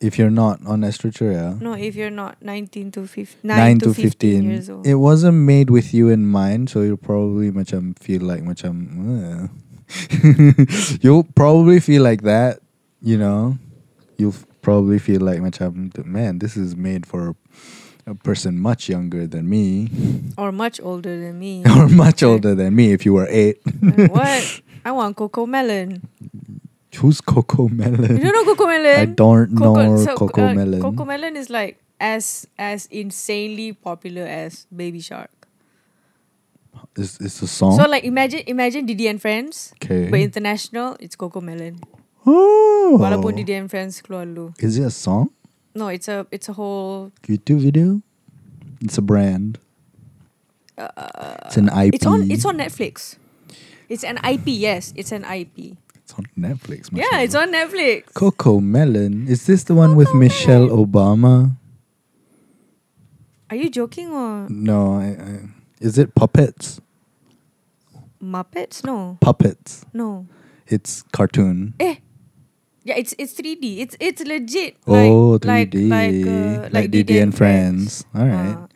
If you're not on Astro Ceria. No, if you're not nineteen to fifteen, nine, nine to fifteen, fifteen years old. It wasn't made with you in mind, so you'll probably macam feel like macam uh. You'll probably feel like that, you know. You'll probably feel like macam, man, this is made for a person much younger than me or much older than me or much older than me if you were eight. What? I want Cocomelon. Who's Cocomelon? You don't know Cocomelon? I don't Coco- know so, Cocomelon. Uh, Cocomelon is like as as insanely popular as Baby Shark. It's, it's a song? So like imagine imagine D D and Friends. Okay. But international, it's Cocomelon. Oh. Walaupun D D and Friends keluar dulu. Is it a song? No, it's a it's a whole YouTube video. It's a brand. Uh, it's an I P. It's on it's on Netflix. It's an I P, yes. It's an I P. On Netflix, yeah, it's on Netflix. Cocomelon, is this the one Cocomelon. with Michelle Obama? Are you joking or no? I, I, is it puppets? Muppets, no. Puppets, no. It's cartoon. Eh, yeah, it's it's three D. It's it's legit. Oh, like, three D, like like, uh, like, like D D and Friends. Friends. All right. Uh.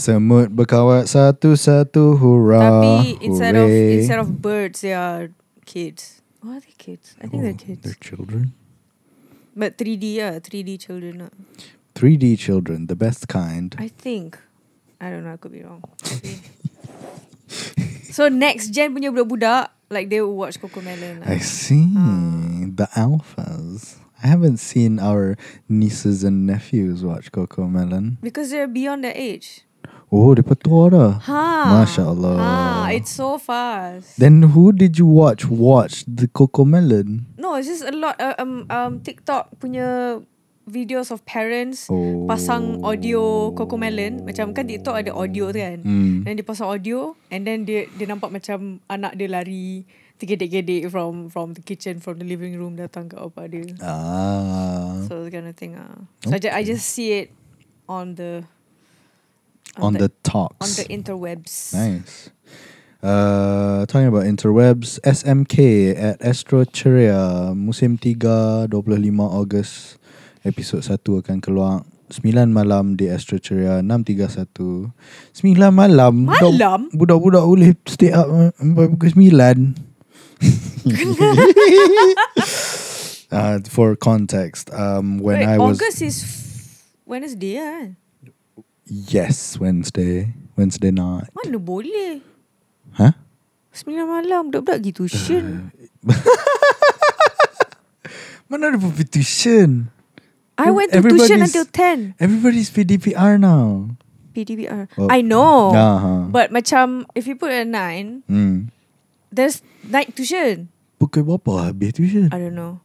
Semut berkawat satu satu hurrah. Tapi instead of instead of birds, they are kids. Oh, are they kids? I think oh, they're kids. They're children. But three D, yeah. three D children. Uh. three D children, the best kind. I think. I don't know, I could be wrong. So, next gen punya budak-budak, like they will watch Cocomelon. Like. I see. Uh. The alphas. I haven't seen our nieces and nephews watch Cocomelon. Because they're beyond their age. Oh, they put water. Ha. MashaAllah. Ha, it's so fast. Then who did you watch? Watch the Cocomelon? No, it's just a lot. Uh, um, um, TikTok punya videos of parents oh. pasang audio Cocomelon. Macam kan TikTok ada audio tu kan. Mm. Then dia pasang audio and then dia dia nampak macam anak dia lari tergedek-gedek from from the kitchen, from the living room datang ke opak dia. Ah. So that kind of thing. Ah. So okay. I, just, I just see it on the... On, on the, the talks. On the interwebs. Nice. Uh, talking about interwebs, S M K at Astro Ceria, Musim tiga, dua puluh lima Ogos, episod satu akan keluar. sembilan malam di Astro Ceria, enam tiga satu. sembilan malam? Malam? Budak-budak boleh stay up sampai pukul sembilan. uh, for context, um, when Wait, I was... August is f- Wednesday, eh? Yes, Wednesday. Wednesday night. Mana boleh? Huh? sembilan malam, budak-budak pergi tuition. Uh, Mana ada pergi tuition? I went to tuition until ten. Everybody's P D P R now. P D P R. Oh. I know. Uh-huh. But macam, if you put a nine, mm. there's night tuition. Pukul berapa habis tuition? I don't know.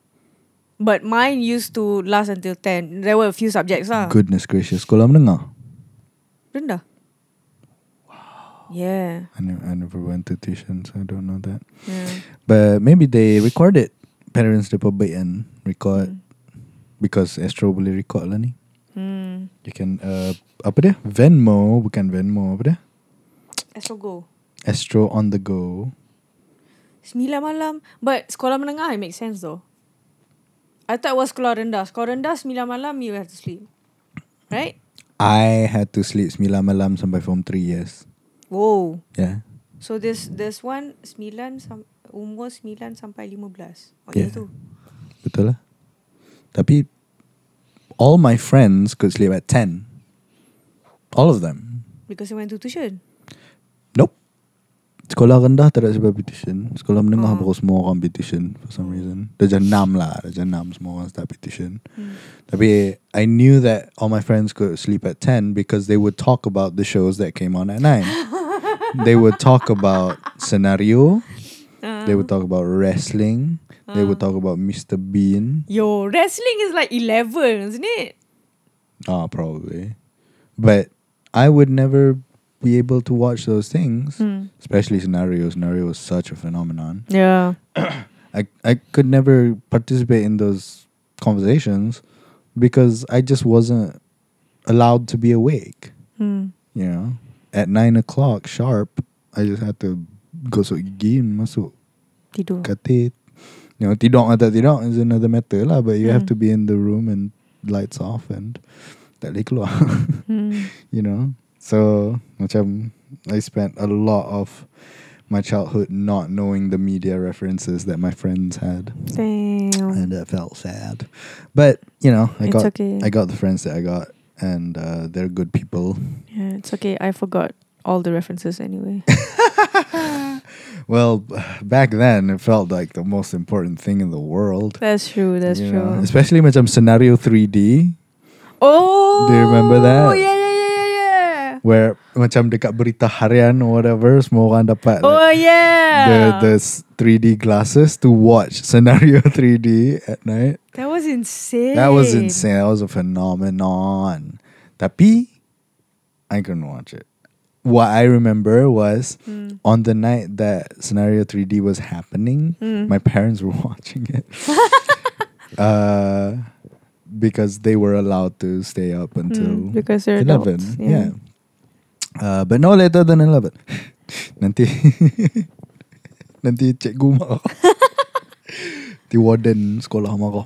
But mine used to last until ten. There were a few subjects lah. Goodness gracious. Sekolah menengah? Rendah. Wow. Yeah. I never, I never went to tuition, so I don't know that. Yeah. But maybe they record it. Parents they probably and record mm. because Astro boleh record lah ni. Mm. You can uh, apa dia? Venmo, bukan Venmo, apa dia? Astro Go. Astro on the go. sembilan malam, but sekolah menengah it makes sense though. I thought it was sekolah rendah. Sekolah rendah sembilan malam you have to sleep. Right? I had to sleep sembilan malam sampai form three, yes. Whoa. Yeah. So there's there's one sembilan sam, umur sembilan sampai lima belas. Oh yeah. Itu. Betul lah. Tapi all my friends could sleep at ten. All of them. Because they went to tuition. Nope. Sekolah rendah tak ada sebab tuition. Sekolah menengah baru semua orang tuition for some reason. Darjah enam lah, darjah enam semua orang start tuition. Hmm. Tapi I knew that all my friends could sleep at ten because they would talk about the shows that came on at nine. They would talk about Scenario. Uh. They would talk about wrestling. Uh. They would talk about Mister Bean. Yo, wrestling is like eleven, isn't it? Ah, oh, probably. But I would never be able to watch those things, mm. especially Scenario. Scenario was such a phenomenon. Yeah. I I could never participate in those conversations because I just wasn't allowed to be awake. Mm. You know, at nine o'clock sharp, I just had to gosok gigi and masuk tidur. Katil. You know, tidur atau tidak is another matter lah, but you mm. have to be in the room and lights off and tak boleh keluar. hmm. You know, so macam I spent a lot of my childhood not knowing the media references that my friends had. Damn. And it felt sad, but you know, I it's got okay. I got the friends that I got, and uh, they're good people. Yeah, it's okay. I forgot all the references anyway. Well, back then it felt like the most important thing in the world. That's true. That's you true. Know? Especially when I'm Scenario three D. Oh, do you remember that? Oh yeah, yeah, yeah, yeah. Where macam dekat berita harian or whatever, semua orang dapat. Oh like, yeah. The the three D glasses to watch Scenario three D at night. That was insane. That was insane. That was a phenomenon. Tapi, I couldn't watch it. What I remember was mm. on the night that Scenario three D was happening, mm. my parents were watching it. uh, because they were allowed to stay up until mm, because they're eleven. Adults, yeah. yeah. Uh, but no later than eleven. Nanti nanti cikgu marah. The warden sekolah marah.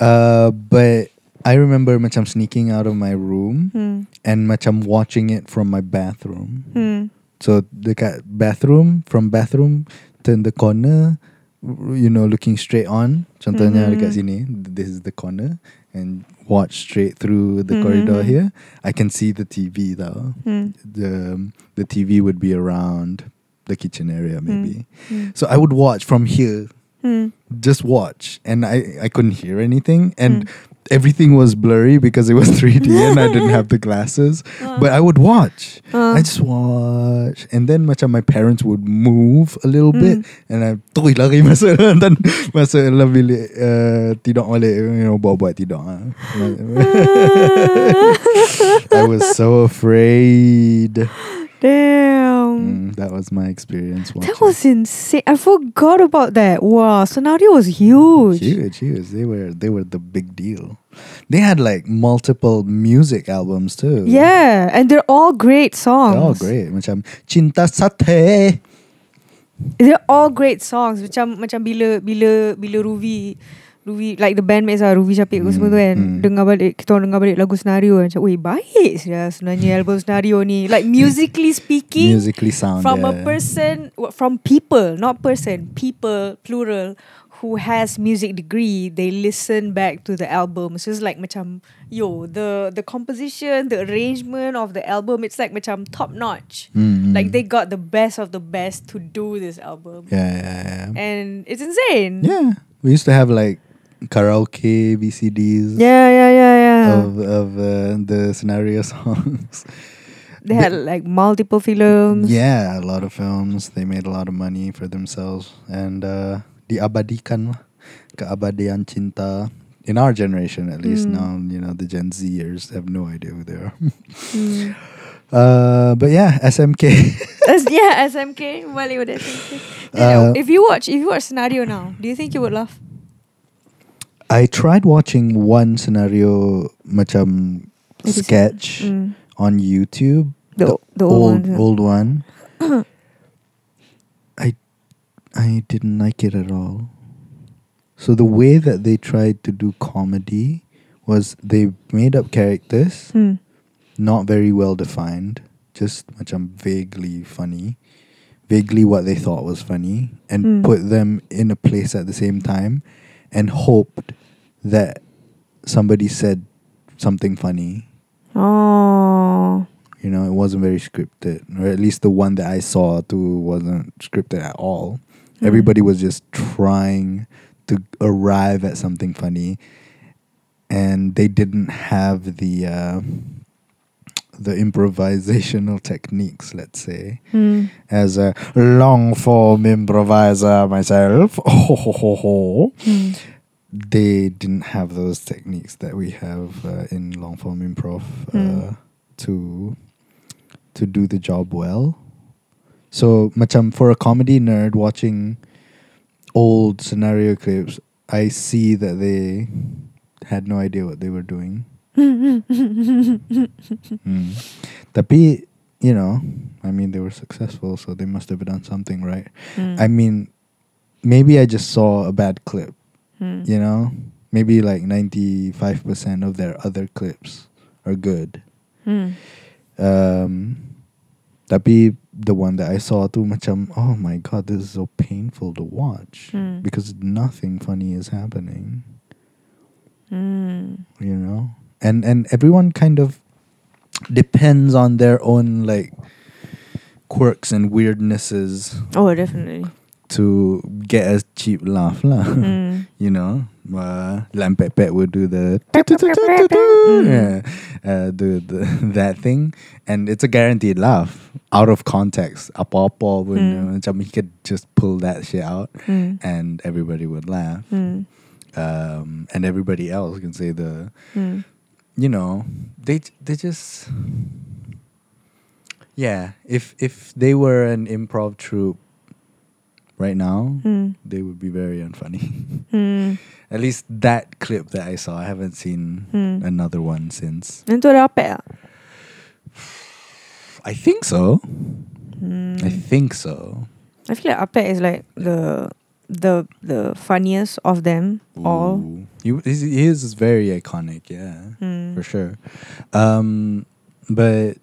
Uh, but I remember macam sneaking out of my room hmm. and macam watching it from my bathroom. Hmm. So dekat bathroom, from bathroom turn the corner, you know, looking straight on. Contohnya mm-hmm. dekat sini, this is the corner, and watch straight through the mm-hmm. corridor here. I can see the T V though. Hmm. The the T V would be around the kitchen area maybe. Hmm. So I would watch from here. Hmm. Just watch, and I I couldn't hear anything, and hmm. everything was blurry because it was three D and I didn't have the glasses. Uh. But I would watch. Uh. I just watch. And then macam my parents would move a little mm. bit. And I terus lari masa dan masa dalam bilik uh, tidur balik. You know, buat-buat tidur. Huh? I was so afraid. Damn. Mm, that was my experience watching. That was insane. I forgot about that. Wow, Scenario was huge. Huge, huge. They were they were the big deal. They had like multiple music albums too. Yeah, and they're all great songs. They're all great. Macam Cinta Sate. They're all great songs. Macam macam bila bila bila Ruvi Ruvi like the bandmates lah, Ruvi Syafiq mm, semua tu kan, mm. dengar balik, kita orang dengar balik lagu Scenario macam weh baik sia sebenarnya album Scenario ni, like musically speaking, musically sound from yeah. a person, from people, not person, people plural, who has music degree, they listen back to the album. So it's like macam yo, the the composition, the arrangement of the album, it's like macam top notch. Mm-hmm. Like they got the best of the best to do this album. Yeah, yeah, yeah. And it's insane. Yeah. We used to have like karaoke V C Ds. Yeah, yeah, yeah, yeah. Of of uh, the Scenario songs. They had like multiple films. Yeah, a lot of films. They made a lot of money for themselves, and uh, diabadikan keabadian cinta. In our generation, at least mm. now, you know, the Gen Zers have no idea who they are. mm. Uh, but yeah, S M K. Yeah, S M K. Well, it would S M K. Uh, if you watch, if you watch Scenario now, do you think you would laugh? I tried watching one Scenario macam sketch mm. on YouTube. The, the, the old old one. Old one. I I didn't like it at all. So the way that they tried to do comedy was they made up characters, mm. not very well defined, just macam vaguely funny, vaguely what they thought was funny, and mm. put them in a place at the same time, and hoped that somebody said something funny. Oh. You know, it wasn't very scripted. Or at least the one that I saw too wasn't scripted at all. Mm. Everybody was just trying to arrive at something funny. And they didn't have the uh, the improvisational techniques, let's say. Mm. As a long-form improviser myself, oh, ho, ho, ho. Mm. They didn't have those techniques that we have uh, in long-form improv mm. uh, to to do the job well. So, macam for a comedy nerd watching old Scenario clips, I see that they had no idea what they were doing. mm. Tapi, you know, I mean, they were successful, so they must have done something right. Mm. I mean, maybe I just saw a bad clip, mm. you know, maybe like ninety-five percent of their other clips are good. Hmm. Um, tapi the one that I saw tu macam, oh my god, this is so painful to watch mm. because nothing funny is happening. Mm. You know, and and everyone kind of depends on their own like quirks and weirdnesses. Oh, definitely. To get a cheap laugh lah. Mm. You know, uh, Lam Pet Pet would do the yeah, uh, do the, that thing, and it's a guaranteed laugh out of context. Apa-apa pun, you know, he could just pull that shit out, mm. and everybody would laugh, mm. um, and everybody else can say the, mm. you know, they they just yeah. If if they were an improv troupe right now, mm. they would be very unfunny. Mm. At least that clip that I saw. I haven't seen mm. another one since. I think so. Mm. I think so. I feel like Apet is like the the the funniest of them Ooh. all. He, he is very iconic, yeah, mm. for sure. Um, but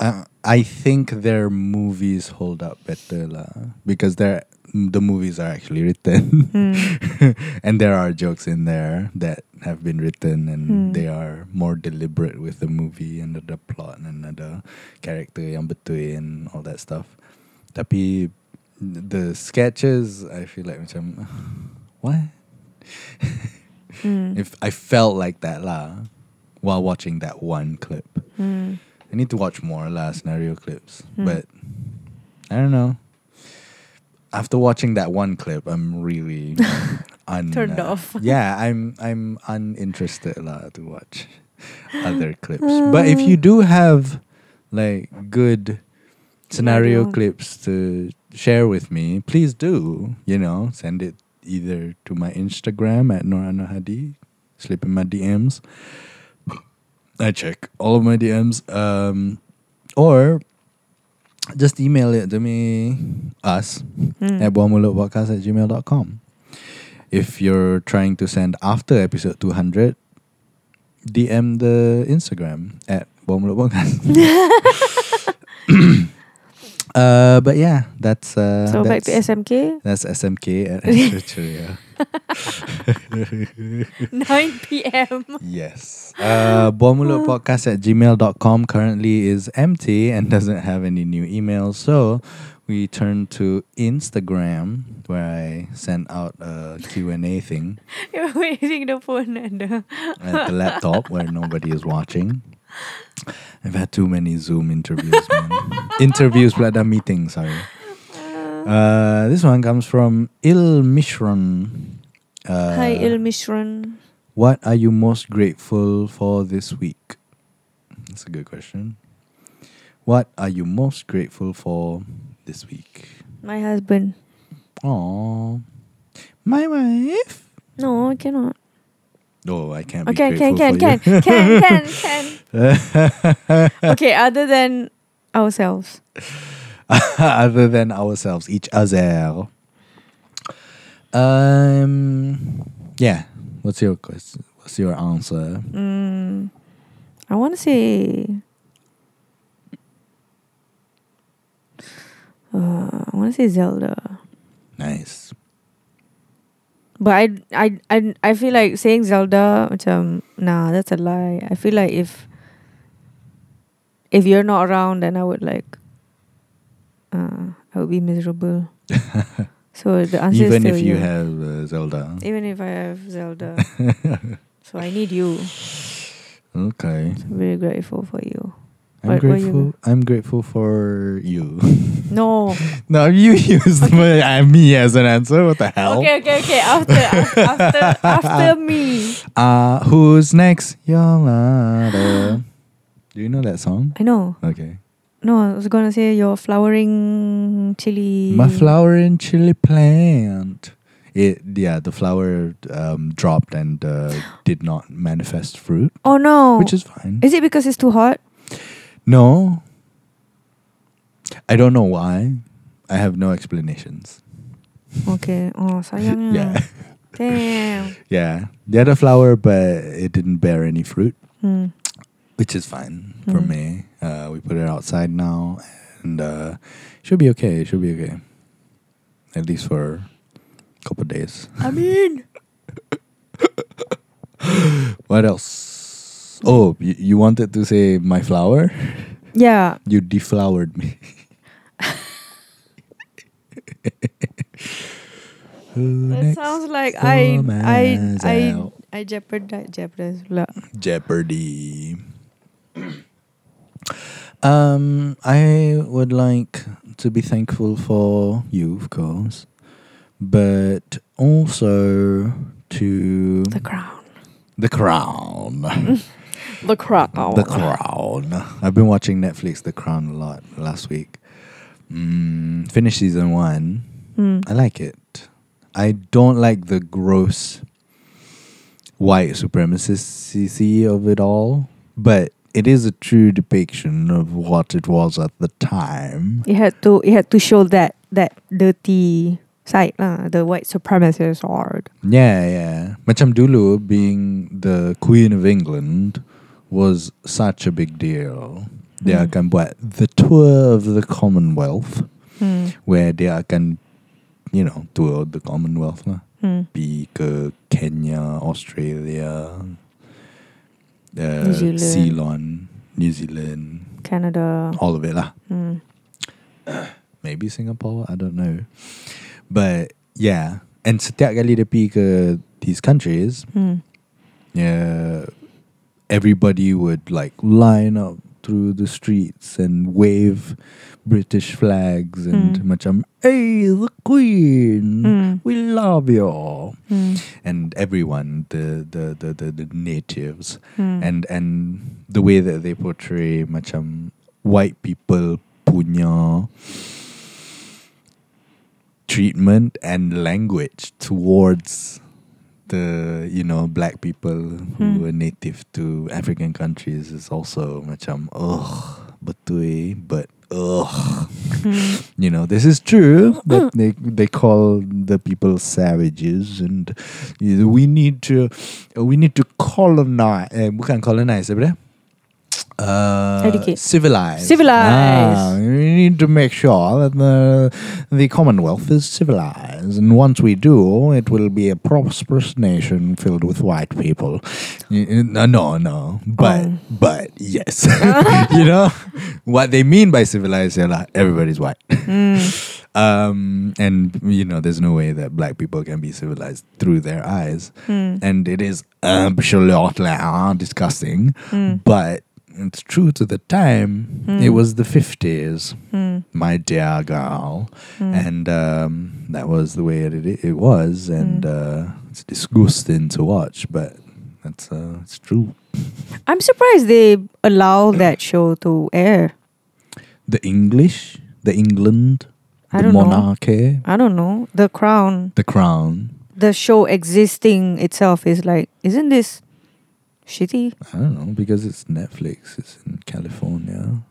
I, I think their movies hold up better lah, because they're the movies are actually written, mm. and there are jokes in there that have been written, and mm. they are more deliberate with the movie and the, the plot and the, the character yang betul and all that stuff. Tapi the sketches, I feel like macam what? mm. If I felt like that lah while watching that one clip. Mm. I need to watch more lah scenario clips, mm. but I don't know. After watching that one clip, I'm really un- turned uh, off. Yeah, I'm I'm uninterested lah to watch other clips. Uh, but if you do have like good scenario yeah. clips to share with me, please do. You know, send it either to my Instagram at Noranahadi, slip in my D Ms. I check all of my D Ms, um, or just email it to me, us, mm. at buah mulut podcast at gmail dot com. If you're trying to send after episode two hundred, D M the Instagram at buah mulut podcast. uh, but yeah, that's... Uh, so that's, back to S M K? That's S M K at Astro Ceria. nine p.m. Yes. Uh, buah mulut podcast at gmail dot com currently is empty and doesn't have any new emails. So we turn to Instagram, where I sent out a Q and A thing. You're waiting the phone and the, at the laptop where nobody is watching. I've had too many Zoom interviews. interviews, but the meeting, sorry. Uh, this one comes from Il Mishran. Uh, Hi, Il Mishran. What are you most grateful for this week? That's a good question. What are you most grateful for this week? My husband. Aww. My wife? No, I cannot. No, oh, I can't be okay, grateful can, can, for can, you. Can, can, can, can, can. Okay, other than ourselves. Other than ourselves, each other. Um, yeah. What's your question? What's your answer? Mm, I want to say. Uh, I want to say Zelda. Nice. But I, I, I, I feel like saying Zelda. Macam, nah, that's a lie. I feel like if if you're not around, then I would like. Uh, I would be miserable. So the answer even is still if you, you. have uh, Zelda. Even if I have Zelda. So I need you. Okay. So I'm very grateful for you. I'm what, grateful. You? I'm grateful for you. No. No, you used okay. my, uh, me as an answer. What the hell? Okay, okay, okay. After, after, after me. Uh who's next? Your mother. Do you know that song? I know. Okay. No, I was gonna say your flowering chili. My flowering chili plant. It yeah, the flower um, dropped and uh, did not manifest fruit. Oh no! Which is fine. Is it because it's too hot? No. I don't know why. I have no explanations. Okay. Oh, sayangnya. Yeah. Damn. Yeah. They had a flower, but it didn't bear any fruit, mm. which is fine mm. for me. Uh, we put it outside now, and uh, should be okay. It should be okay. At least for a couple of days. I mean. What else? Oh, you, you wanted to say my flower? Yeah. You deflowered me. That sounds like I I I, I jeopardize jeopardize Jeopardy. Um, I would like to be thankful for you, of course, but also to The Crown. The Crown. The Crown. The Crown. I've been watching Netflix The Crown a lot last week. Mm, finished season one. Mm. I like it. I don't like the gross white supremacy of it all, but it is a true depiction of what it was at the time. It had to, it had to show that that dirty side, uh, the white supremacist art. Yeah, yeah. Macam dulu being the Queen of England was such a big deal. They mm. akan buat the tour of the Commonwealth, mm. where they akan, you know, tour the Commonwealth lah. Mm. Pergi ke Kenya, Australia, uh, New Zealand. Ceylon, New Zealand, Canada, all of it lah. Mm. Maybe Singapore, I don't know. But yeah, and setiap kali dia pergi ke these countries, mm. yeah, everybody would like line up through the streets and wave British flags and mm. macam, hey, the Queen, mm. we love you, mm. and everyone, the the the the, the natives, mm. and and the way that they portray macam white people punya treatment and language towards the, you know, black people who mm. are native to African countries is also macam ugh betul, but ugh mm. you know, this is true, but they they call the people savages, and we need to we need to colonize eh, bukan colonize apa dia? Uh, Educate. Civilized. Civilized. Ah, we need to make sure that the the Commonwealth is civilized, and once we do, it will be a prosperous nation filled with white people. No, no, no. But oh. but yes, you know what they mean by civilized? They're like everybody's white, mm. um, and you know there's no way that black people can be civilized through their eyes, mm. and it is absolutely disgusting, mm. but. It's true to the time. Mm. It was the fifties, mm. my dear girl, mm. and um, that was the way it it was, and mm. uh, it's disgusting to watch, but that's uh, it's true. I'm surprised they allow that show to air. The English, the England, I the monarchy. Know. I don't know. The Crown. The Crown. The show existing itself is like, isn't this? Shitty. I don't know, because it's Netflix. It's in California.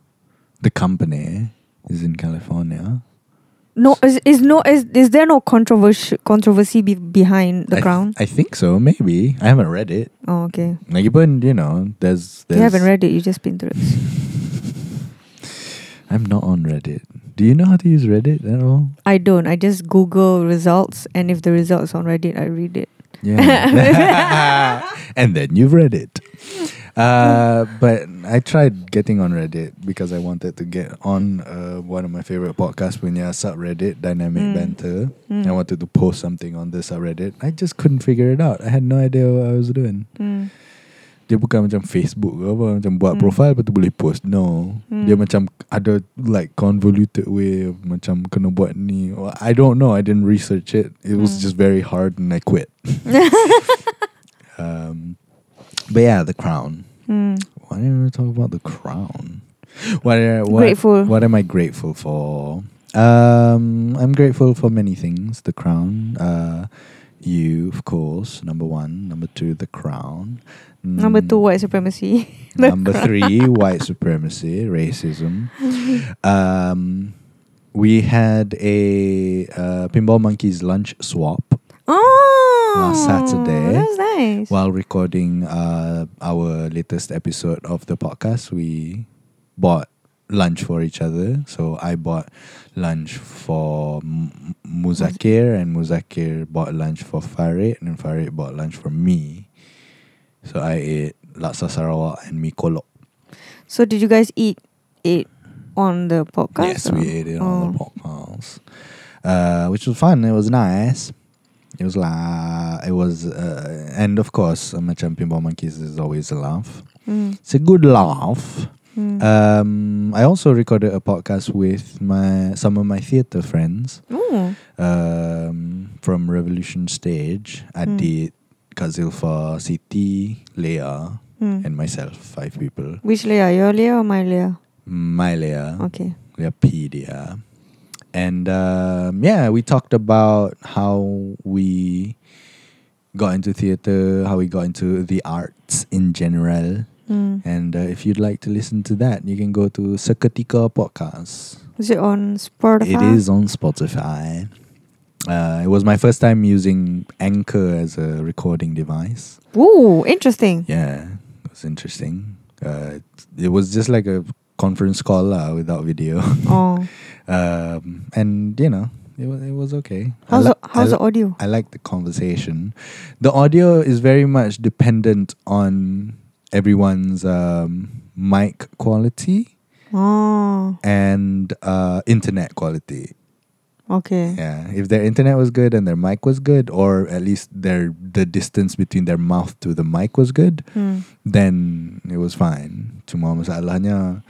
The company is in California. No, is is no is is there no controversy controversy be behind The I Crown? Th- I think so. Maybe I haven't read it. Oh, okay. Like you, but you know, there's, there's. You haven't read it. You just been through it. I'm not on Reddit. Do you know how to use Reddit at all? I don't. I just Google results, and if the results on Reddit, I read it. Yeah. And then you've read it. Uh, but I tried getting on Reddit because I wanted to get on uh, one of my favorite podcasts, punya subreddit, Dynamic mm. Banter. Mm. I wanted to post something on the subreddit. I just couldn't figure it out. I had no idea what I was doing. Mm. Dia bukan macam Facebook ke apa, macam buat mm. profile lepas tu boleh post. No. Mm. Dia macam ada like convoluted way of macam kena buat ni. I don't know. I didn't research it. It was mm. just very hard and I quit. um, but yeah, The Crown. Mm. Why didn't we talk about The Crown? What, what, grateful. What am I grateful for? Um, I'm grateful for many things. The Crown. Uh, you, of course. Number one. Number two, The Crown. Number two, white supremacy. Number three, white supremacy, racism. Um, we had a uh, Pinball Monkeys lunch swap. Oh, last Saturday. That was nice. While recording uh, our latest episode of the podcast, we bought lunch for each other. So I bought lunch for M- Muzakir, and Muzakir bought lunch for Farid, and Farid bought lunch for me. So I ate laksa Sarawak and mi kolok. So did you guys eat it on the podcast? Yes, or? we ate it oh. on the podcast, uh, which was fun. It was nice. It was la. It was, uh, and of course, uh, macam Pinball Monkeys is always a laugh. Mm. It's a good laugh. Mm. Um, I also recorded a podcast with my some of my theatre friends mm. um, from Revolution Stage. I mm. did Kazilfa, Siti, Leia, mm. and myself. Five people. Which Leia? Your Leia or my Leia? My Leia. Okay. Leiapedia. And um, yeah, we talked about how we got into theatre, how we got into the arts in general. Mm. And uh, if you'd like to listen to that, you can go to Seketika Podcast. Is it on Spotify? It is on Spotify. Uh, it was my first time using Anchor as a recording device. Ooh, interesting. Yeah, it was interesting. Uh, it was just like a conference call la, without video. Oh. um, and, you know, it was, it was okay. How's, li- the, how's li- the audio? I like the conversation. The audio is very much dependent on everyone's um, mic quality oh. and uh, internet quality. Okay. Yeah. If their internet was good and their mic was good, or at least their the distance between their mouth to the mic was good, hmm. then it was fine. Cuma masalahnya,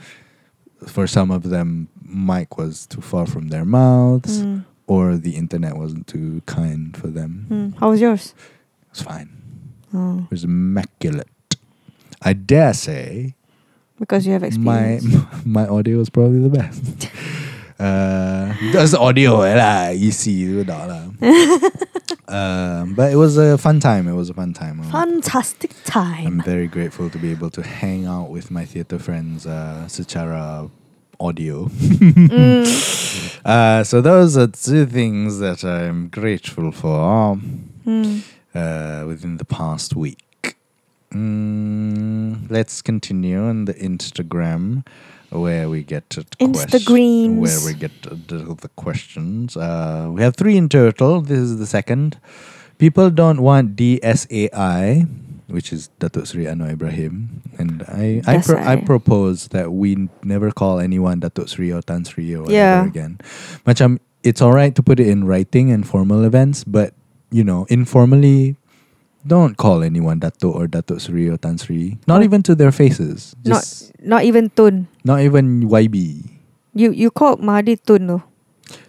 for some of them, mic was too far from their mouths, hmm. or the internet wasn't too kind for them. Hmm. How was yours? It was fine. Oh. It was immaculate. I dare say, because you have experience, my my audio was probably the best. Uh, that's audio lah. You see, you know, uh, but it was a fun time. It was a fun time. Fantastic time. I'm very grateful to be able to hang out with my theatre friends, uh, secara audio. mm. uh, so those are two things that I'm grateful for mm. uh, within the past week. Mm, let's continue on the Instagram. Where we get to Instagrams. Quest- where we get to the questions. Uh, we have three in total. This is the second. People don't want D S A I, which is Datuk Seri Anwar Ibrahim, and I I, pro- I propose that we never call anyone Datuk Seri or Tan Sri or whatever yeah. again. Macam, it's alright to put it in writing and formal events, but you know, informally, don't call anyone Dato or Datuk Seri or Tan Sri. Not even to their faces. Just not not even Tun. Not even Y B. You you called Mahdi Tun though.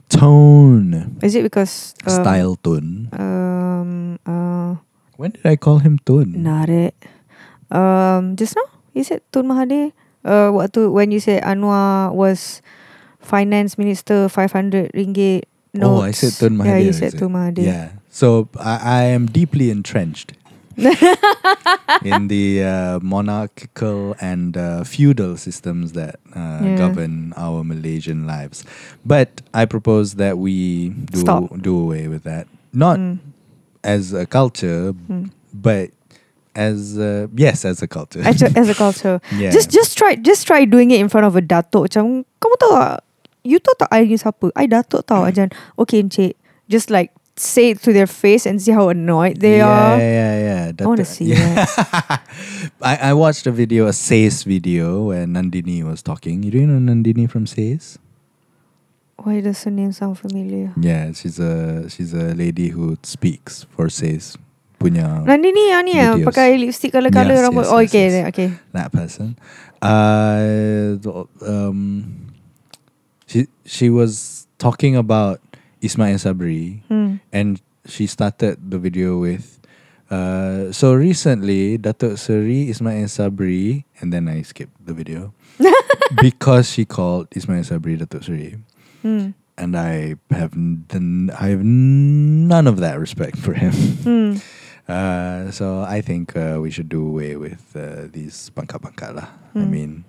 Tone. Is it because um, style Tun? Um. Uh, when did I call him Tun? Not it. Um. Just now you said Tun Mahathir. Uh. What to when you said Anwar was finance minister, five hundred ringgit notes. Oh, I said Tun Mahathir. Yeah, you said Tun Mahathir. Yeah. So I, I am deeply entrenched in the uh, monarchical and uh, feudal systems that uh, yeah. govern our Malaysian lives. But I propose that we do Stop. do away with that. Not mm. as a culture, mm. but as uh, yes, as a culture. As a, as a culture. yeah. Just just try just try doing it in front of a datuk. Macam, kamu tahu tak? You tahu tak I ni siapa? I datuk tau. Ajan, okay encik. Just like say it to their face and see how annoyed they yeah, are. Yeah, yeah, yeah. That I want to see yeah. that. I, I watched a video, a S A I S video, where Nandini was talking. You do you know Nandini from S A I S? Why does her name sound familiar? Yeah, she's a she's a lady who speaks for S A I S. Punya Nandini yang ni ya, pakai lipstick color-color yes, rambut. Yes, oh, yes, okay, yes. okay. That person. Uh, um, she she was talking about Ismail Sabri, mm. and she started the video with uh, so recently Datuk Seri Ismail Sabri, and then I skipped the video because she called Ismail Sabri Datuk Seri, mm. and I have n- I have none of that respect for him. mm. uh, so I think uh, we should do away with uh, these pangkat-pangkat lah. mm. I mean,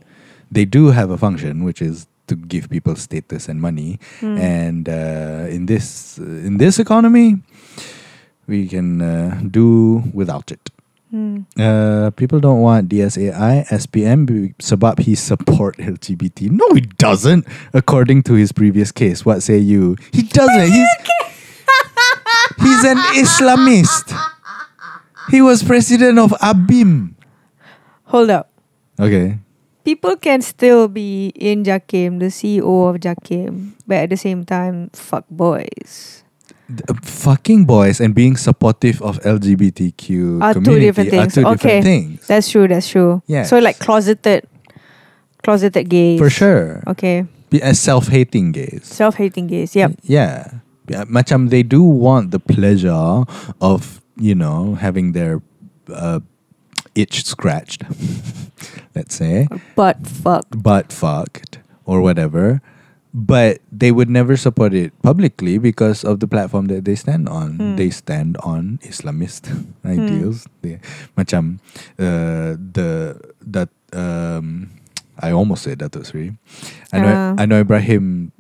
they do have a function, which is to give people status and money, mm. and uh, in this in this economy, we can uh, do without it. Hmm. Uh, people don't want D S A I, S P M sebab he support L G B T. No, he doesn't. According to his previous case, what say you? He doesn't. He's he's an Islamist. He was president of A B I M. Hold up. Okay. People can still be in JAKIM, the C E O of JAKIM, but at the same time, fuck boys. The fucking boys and being supportive of L G B T Q are community two different things. Are two okay. different things. That's true, that's true. Yes. So like closeted closeted gays. For sure. Okay. Be as self-hating gays. Self-hating gays, yep. Yeah. Macam they do want the pleasure of, you know, having their uh, itch scratched. Let's say. Butt fucked. Butt fucked or whatever. But they would never support it publicly because of the platform that they stand on. Mm. They stand on Islamist ideals. Mm. They, macam uh, the that um, I almost said Datuk Seri. Anwar, uh. Anwar Ibrahim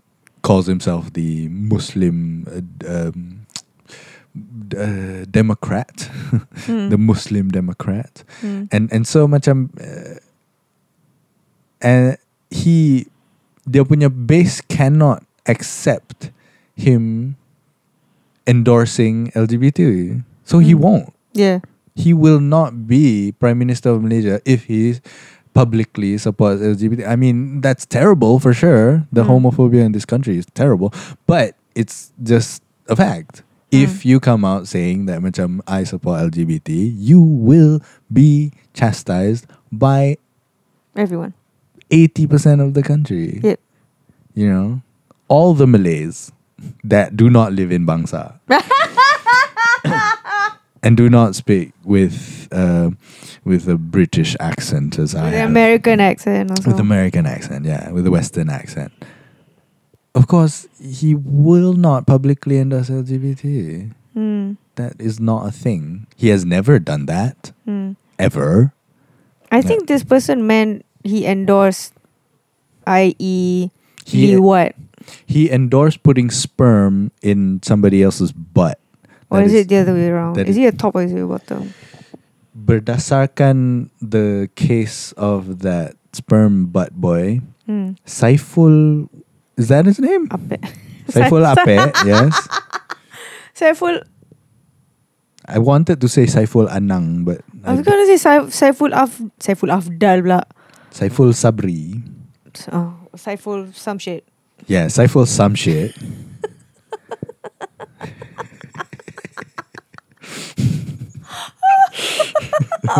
calls himself the Muslim uh, um, uh, Democrat, mm. the Muslim Democrat, mm. and and so macam uh, and he. Their punya base cannot accept him endorsing L G B T. So mm. he won't. Yeah. He will not be Prime Minister of Malaysia if he publicly supports L G B T. I mean, that's terrible for sure. The mm. homophobia in this country is terrible. But it's just a fact. Mm. If you come out saying that macam I support L G B T, you will be chastised by everyone. eighty percent of the country. Yep. You know, all the Malays that do not live in Bangsa and do not speak with uh, with a British accent as with I have. With American accent also. With American accent, yeah. With a Western accent. Of course, he will not publicly endorse L G B T. Mm. That is not a thing. He has never done that. Mm. Ever. I no. think this person meant... He endorsed, that is, he, he what? He endorsed putting sperm in somebody else's butt. Or is, is it the other way around? Is, is he a top or is he a bottom? Berdasarkan the case of that sperm butt boy, hmm. Saiful, is that his name? Ape. Saiful Ape, yes. Saiful. I wanted to say Saiful Anang, but... I was going to say Saif- Saiful Af- Saiful Afdal pula. Saiful Sabri. Oh, Saiful some shit. Yeah, Saiful some shit.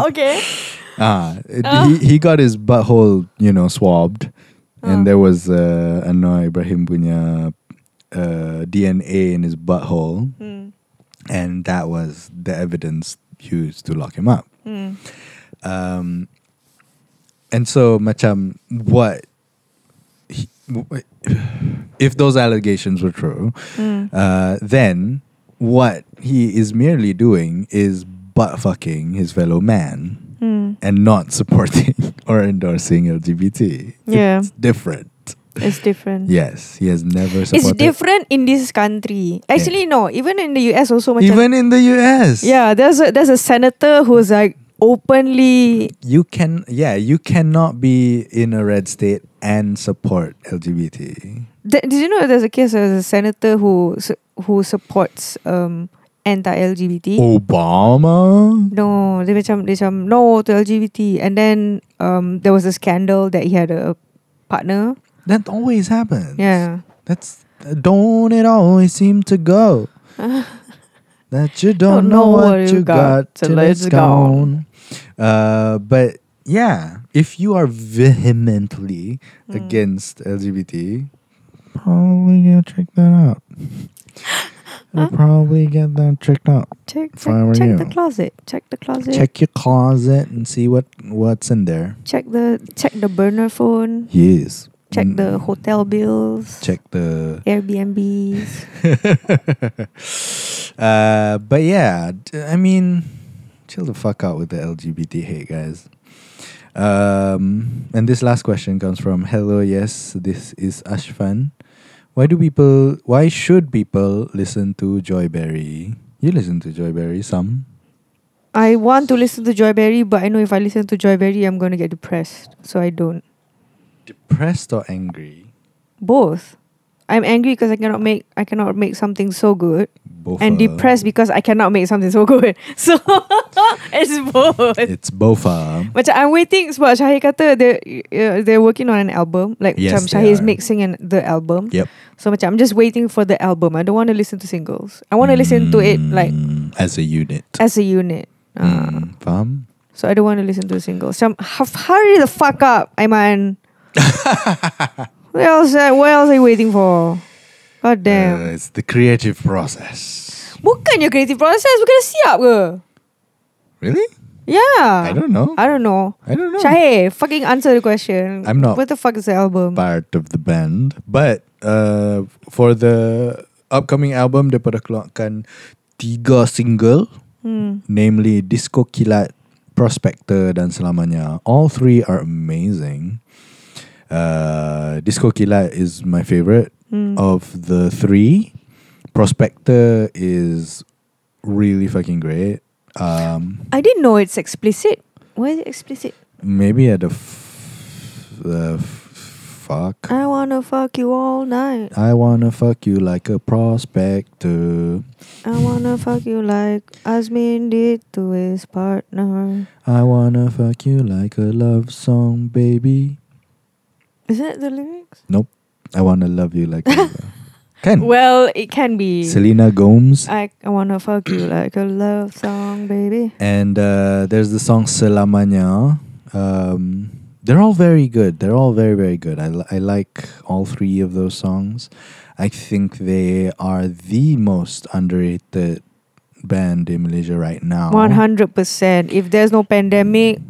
Okay. Ah, it, uh. he, he got his butthole, you know, swabbed. Uh. And there was uh, Anwar Ibrahim punya uh, D N A in his butthole. Mm. And that was the evidence used to lock him up. Mm. Um... And so, macam, what he, if those allegations were true? Mm. Uh, then what he is merely doing is butt fucking his fellow man mm. and not supporting or endorsing L G B T. Yeah, it's different. It's different. Yes, he has never supported. It's different in this country. Actually, yeah. no. Even in the U S, also. Macam, even in the U S. Yeah, there's a, there's a senator who's like. Openly, you can, yeah, you cannot be in a red state and support L G B T. Th- did you know there's a case of a senator who su- who supports um anti-L G B T? Obama? No, they macam they macam no to L G B T, and then um there was a scandal that he had a partner. That always happens. Yeah, that's don't it always seem to go. That you don't, don't know, know what you got, got till it's gone. gone. Uh, but yeah, if you are vehemently mm. against L G B T, probably gonna check that out. Huh? Probably get that checked out. Check, check, check the closet. Check the closet. Check your closet and see what, what's in there. Check the check the burner phone. Yes. Check mm. the hotel bills. Check the Airbnbs. Uh, but yeah, I mean, chill the fuck out with the L G B T hate, guys. Um, and this last question comes from Hello, yes, this is Ashfan. Why do people? Why should people listen to Joyberry? You listen to Joyberry some? I want to listen to Joyberry, but I know if I listen to Joyberry, I'm going to get depressed. So I don't. Depressed or angry? Both. I'm angry because I cannot make I cannot make something so good. Both. And depressed because I cannot make something so good. So it's both. It's both. Macam I'm waiting sebab Syahir kata they uh, they're working on an album. Like yes, macam Syahir is mixing an, the album. Yep. So macam I'm just waiting for the album. I don't want to listen to singles. I want to mm, listen to it like as a unit. As a unit. Mm, uh, faham? So I don't want to listen to singles. So I'm, hurry the fuck up, Aiman. What else? What else are you waiting for? God damn! Uh, it's the creative process. Bukan your creative process. Bukan dah siap ke? Really? Yeah. I don't know. I don't know. I don't know. Syahir, fucking answer the question. I'm not. What the fuck is the album? Part of the band, but uh, for the upcoming album, mereka dah keluarkan tiga single. Hmm. Namely Disco Kilat, Prospector dan Selamanya. All three are amazing. uh, Disco Kilat is my favourite mm. of the three. Prospector is really fucking great. um, I didn't know it's explicit. Why is it explicit? Maybe at the f- The f- fuck I wanna fuck you all night. I wanna fuck you like a prospector. I wanna fuck you like Azmin did to his partner. I wanna fuck you like a love song, baby. Is that the lyrics? Nope. I wanna love you like a can. Well, it can be Selena Gomez. I, I wanna fuck you like a love song, baby. And uh, there's the song Selamanya. Um They're all very good. They're all very, very good. I, li- I like all three of those songs. I think they are the most underrated band in Malaysia right now. one hundred percent. If there's no pandemic,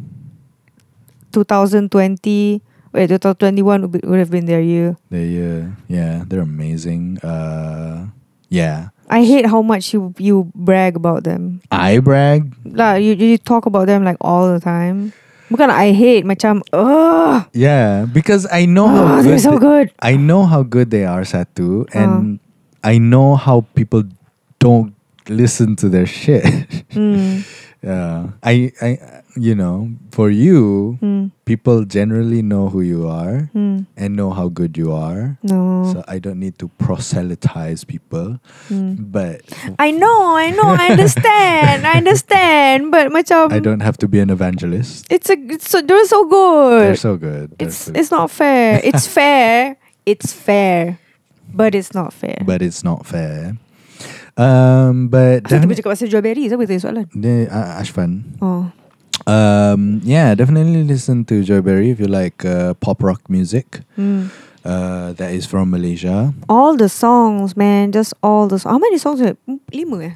twenty twenty, wait, twenty twenty-one would have been their year. Their year. Yeah, they're amazing. Uh, yeah. I hate how much you, you brag about them. I brag? Like, you, you talk about them like all the time. Bukan I hate, macam ugh. Yeah, because I know oh, how good, so good. I know how good they are, Satu, and uh. I know how people don't listen to their shit. Mm. yeah, I, I, you know, for you, mm. people generally know who you are mm. and know how good you are. No, so I don't need to proselytize people. Mm. But I know, I know, I understand, I understand. But macam I don't have to be an evangelist. It's a, it's so, they're so good. They're so good. They're it's, so it's good. Not fair. It's fair. It's fair, but it's not fair. But it's not fair. Um, but Asal tu cakap pasal Joyberry. Siapa tanya soalan? Dia, uh, Ashfan. Oh. Um, yeah, definitely listen to Joyberry if you like uh, pop rock music. Mm. Uh, that is from Malaysia. All the songs, man, just all the songs. How many songs? Lima eh?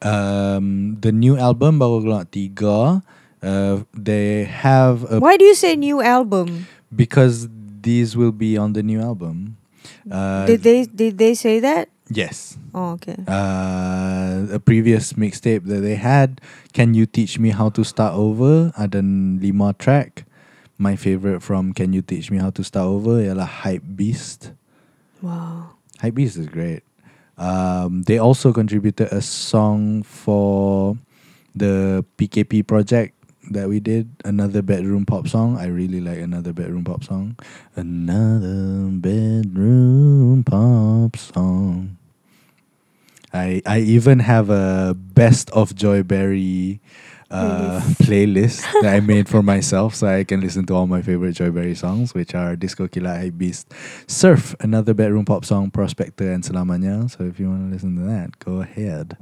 Um, the new album baru keluar tiga. Uh, they have. A Why do you say new album? Because these will be on the new album. Uh, did they did they say that? Yes. Oh, okay. Uh, a previous mixtape that they had, Can You Teach Me How to Start Over? Ada lima track. My favorite from Can You Teach Me How to Start Over ialah Hype Beast. Wow. Hype Beast is great. Um, they also contributed a song for the P K P project that we did, another bedroom pop song. I really like another bedroom pop song. Another bedroom pop song. I I even have a best of Joyberry uh, playlist that I made for myself, so I can listen to all my favorite Joyberry songs, which are Disco Killer, Hype Beast, Surf, Another Bedroom Pop Song, Prospector, and Selamanya. So if you want to listen to that, go ahead.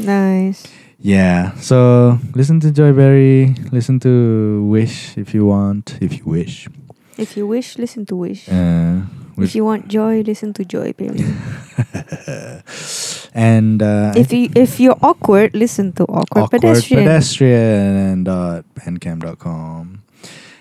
Nice. Yeah. So listen to Joyberry. Listen to Wish if you want. If you wish. If you wish, listen to Wish. Uh, wish. If you want joy, listen to Joyberry. And uh, if you if you're awkward, listen to Awkward, awkward Pedestrian. Pedestrian dot bandcamp dot com.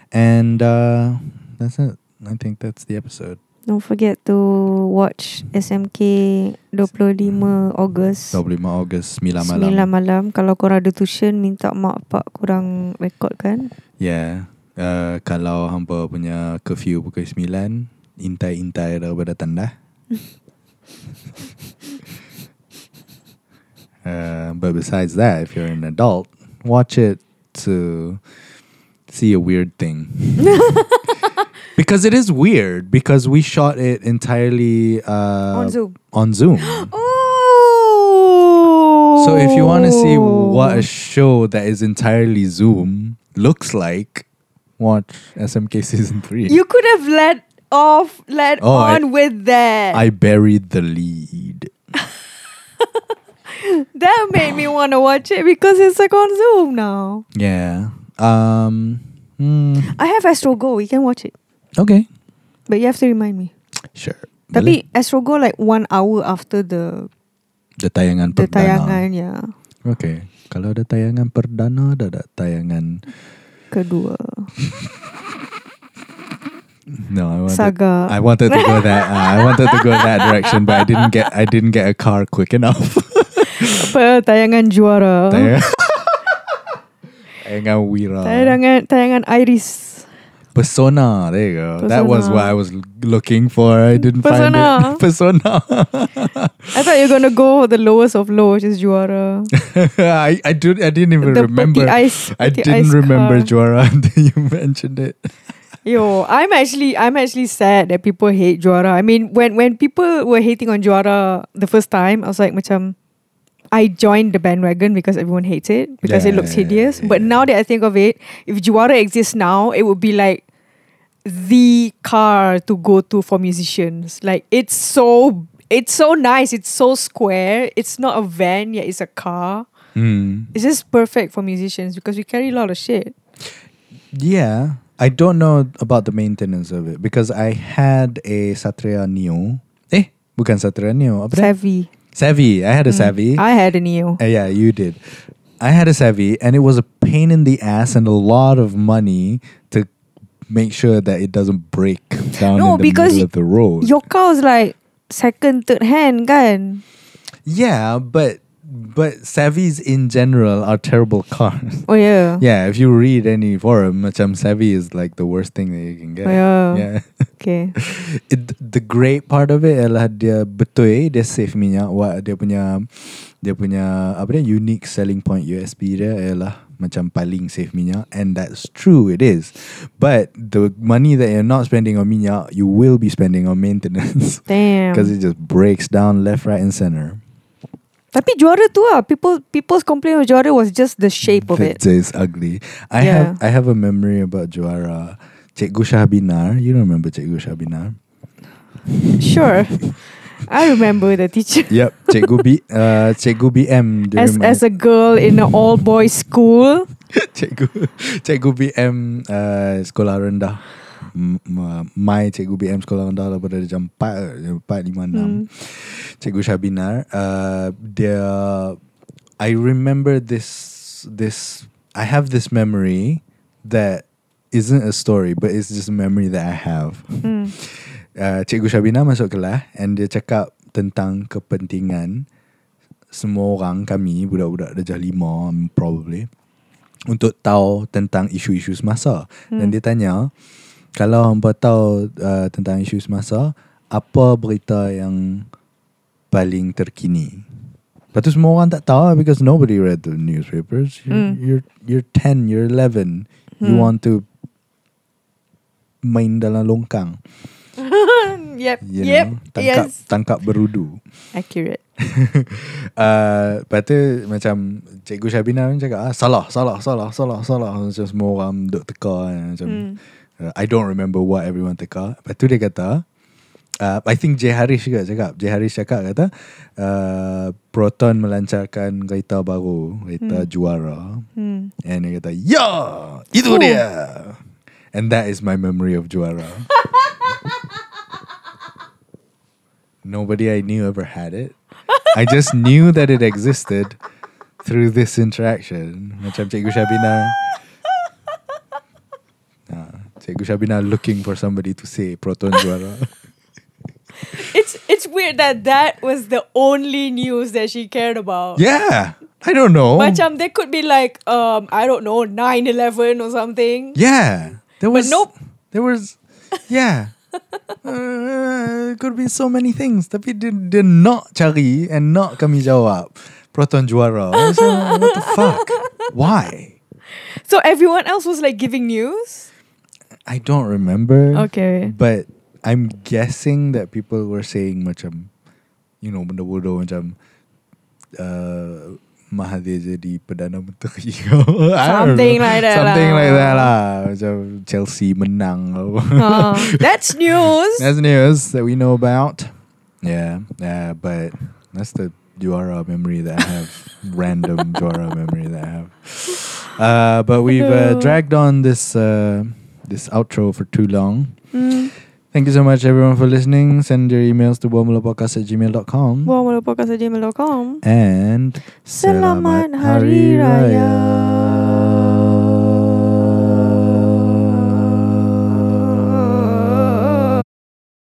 And uh, that's it. I think that's the episode. Don't forget to watch S M K dua puluh lima Ogos. dua puluh lima Ogos sembilan malam. sembilan malam. Kalau korang ada tuition, minta mak pak korang rekodkan. Yeah. Uh, kalau hampa punya curfew pukul sembilan, intai-intai daripada tandas. Uh, but besides that, if you're an adult, watch it to see a weird thing. Because it is weird, because we shot it entirely uh, on Zoom. On Zoom. Oh! So if you want to see what a show that is entirely Zoom looks like, watch S M K Season three. You could have let off, let oh, on I, with that. I buried the lead. That made me want to watch it because it's like on Zoom now. Yeah. Um... Mm. I have Astro Go. You can watch it. Okay. But you have to remind me. Sure. Tapi boleh. Astro Go like one hour after the the tayangan the perdana. The tayangan, yeah. Okay. Kalau ada tayangan perdana, ada, ada tayangan kedua. No, I wanted, Saga. I wanted to go that. Uh, I wanted to go that direction, but I didn't get. I didn't get a car quick enough. Apa tayangan juara? Tayangan. Tayangan Wira. Tayangan, tayangan Iris. Persona. There you go. Persona. That was what I was looking for. I didn't Persona. find it. Persona. I thought you were going to go for the lowest of low, which is Juara. I, I, did, I didn't even the remember. Ice, I didn't remember car. Juara until you mentioned it. Yo, I'm actually I'm actually sad that people hate Juara. I mean, when, when people were hating on Juara the first time, I was like, macam... I joined the bandwagon because everyone hates it because yeah, it looks hideous. Yeah, yeah. But now that I think of it, if Juara exists now, it would be like the car to go to for musicians. Like it's so it's so nice. It's so square. It's not a van yet. It's a car. Mm. It's just perfect for musicians because we carry a lot of shit. Yeah, I don't know about the maintenance of it because I had a Satria Neo. Eh, bukan Satria Neo. Apa Savvy. Savvy. I had a Savvy. Mm, I had a Neo. Uh, yeah, you did. I had a Savvy and it was a pain in the ass and a lot of money to make sure that it doesn't break down no, in the because middle of the road. Your car was like second, third hand, kan? Yeah, but but Savvies in general are terrible cars. Oh, yeah. Yeah, if you read any forum, macam Savvy is like the worst thing that you can get. Oh, yeah. Yeah. Okay. It, the great part of it ialah dia betul dia save minyak. Wah, dia punya dia punya apa dia unique selling point U S P dia ialah macam paling save minyak, and that's true, it is. But the money that you're not spending on minyak, you will be spending on maintenance. Damn. Because it just breaks down left, right, and center. Tapi Juara tu ah, people people's complaint of Juara was just the shape of it. It's ugly. I yeah. have I have a memory about Juara. Cikgu Shahbinar, you remember Cikgu Shahbinar? Sure, I remember the teacher. Yep, Cikgu B, uh, Cikgu B M. As my... as a girl in an all boys school. Cikgu Cikgu B M uh, sekolah rendah. My Cikgu B M sekolah rendah lah pada jam empat, empat lima enam. Cikgu Shahbinar, uh, dia, I remember this this. I have this memory that isn't a story, but it's just a memory that I have. Mm. Uh, Cikgu Shahbinar masuk kelas and dia cakap tentang kepentingan semua orang kami, budak-budak darjah lima probably, untuk tahu tentang isu-isu semasa. Mm. Dan dia tanya, kalau hampa tahu uh, tentang isu semasa, apa berita yang paling terkini? Lepas tu semua orang tak tahu because nobody read the newspapers. You're, mm. you're, you're ten, you're eleven. Mm. You want to main dalam longkang. Yep, you yep know, tangkap, yes. Tangkap berudu. Accurate. uh, Lepas tu macam Cikgu Shahbinar cakap ah, Salah Salah Salah Salah salah. Macam semua orang duduk teka macam, mm. uh, I don't remember what everyone teka. Lepas tu dia kata uh, I think J. Harish juga cakap J. Harish cakap kata uh, Proton melancarkan kereta baru, kereta mm. Juara. mm. And dia kata ya, itu oh. dia. And that is my memory of Juara. Nobody I knew ever had it. I just knew that it existed through this interaction. Macam Cikgu Shahbinar. Nah, Cikgu Shahbinar looking for somebody to say Proton Juara. It's it's weird that that was the only news that she cared about. Yeah. I don't know. Macam there could be like um I don't know nine eleven or something. Yeah. There was but nope. There was, yeah. uh, could be so many things. Tapi dia, dia not cari and not kami jawab. Proton Juara. I was like, what the fuck? Why? So everyone else was like giving news? I don't remember. Okay. But I'm guessing that people were saying macam, you know, benda bodoh macam uh, Mahathir jadi Perdana Menteri. Something like that. Something la. like that lah. Macam Chelsea menang. Uh, that's news. That's news that we know about. Yeah, yeah, but that's the Juara memory that I have. Random Juara memory that I have. Uh, but we've uh, dragged on this uh, this outro for too long. Mm. Thank you so much, everyone, for listening. Send your emails to buah mula podcast at gmail dot com. buah mula podcast at gmail dot com. And Selamat Hari Raya.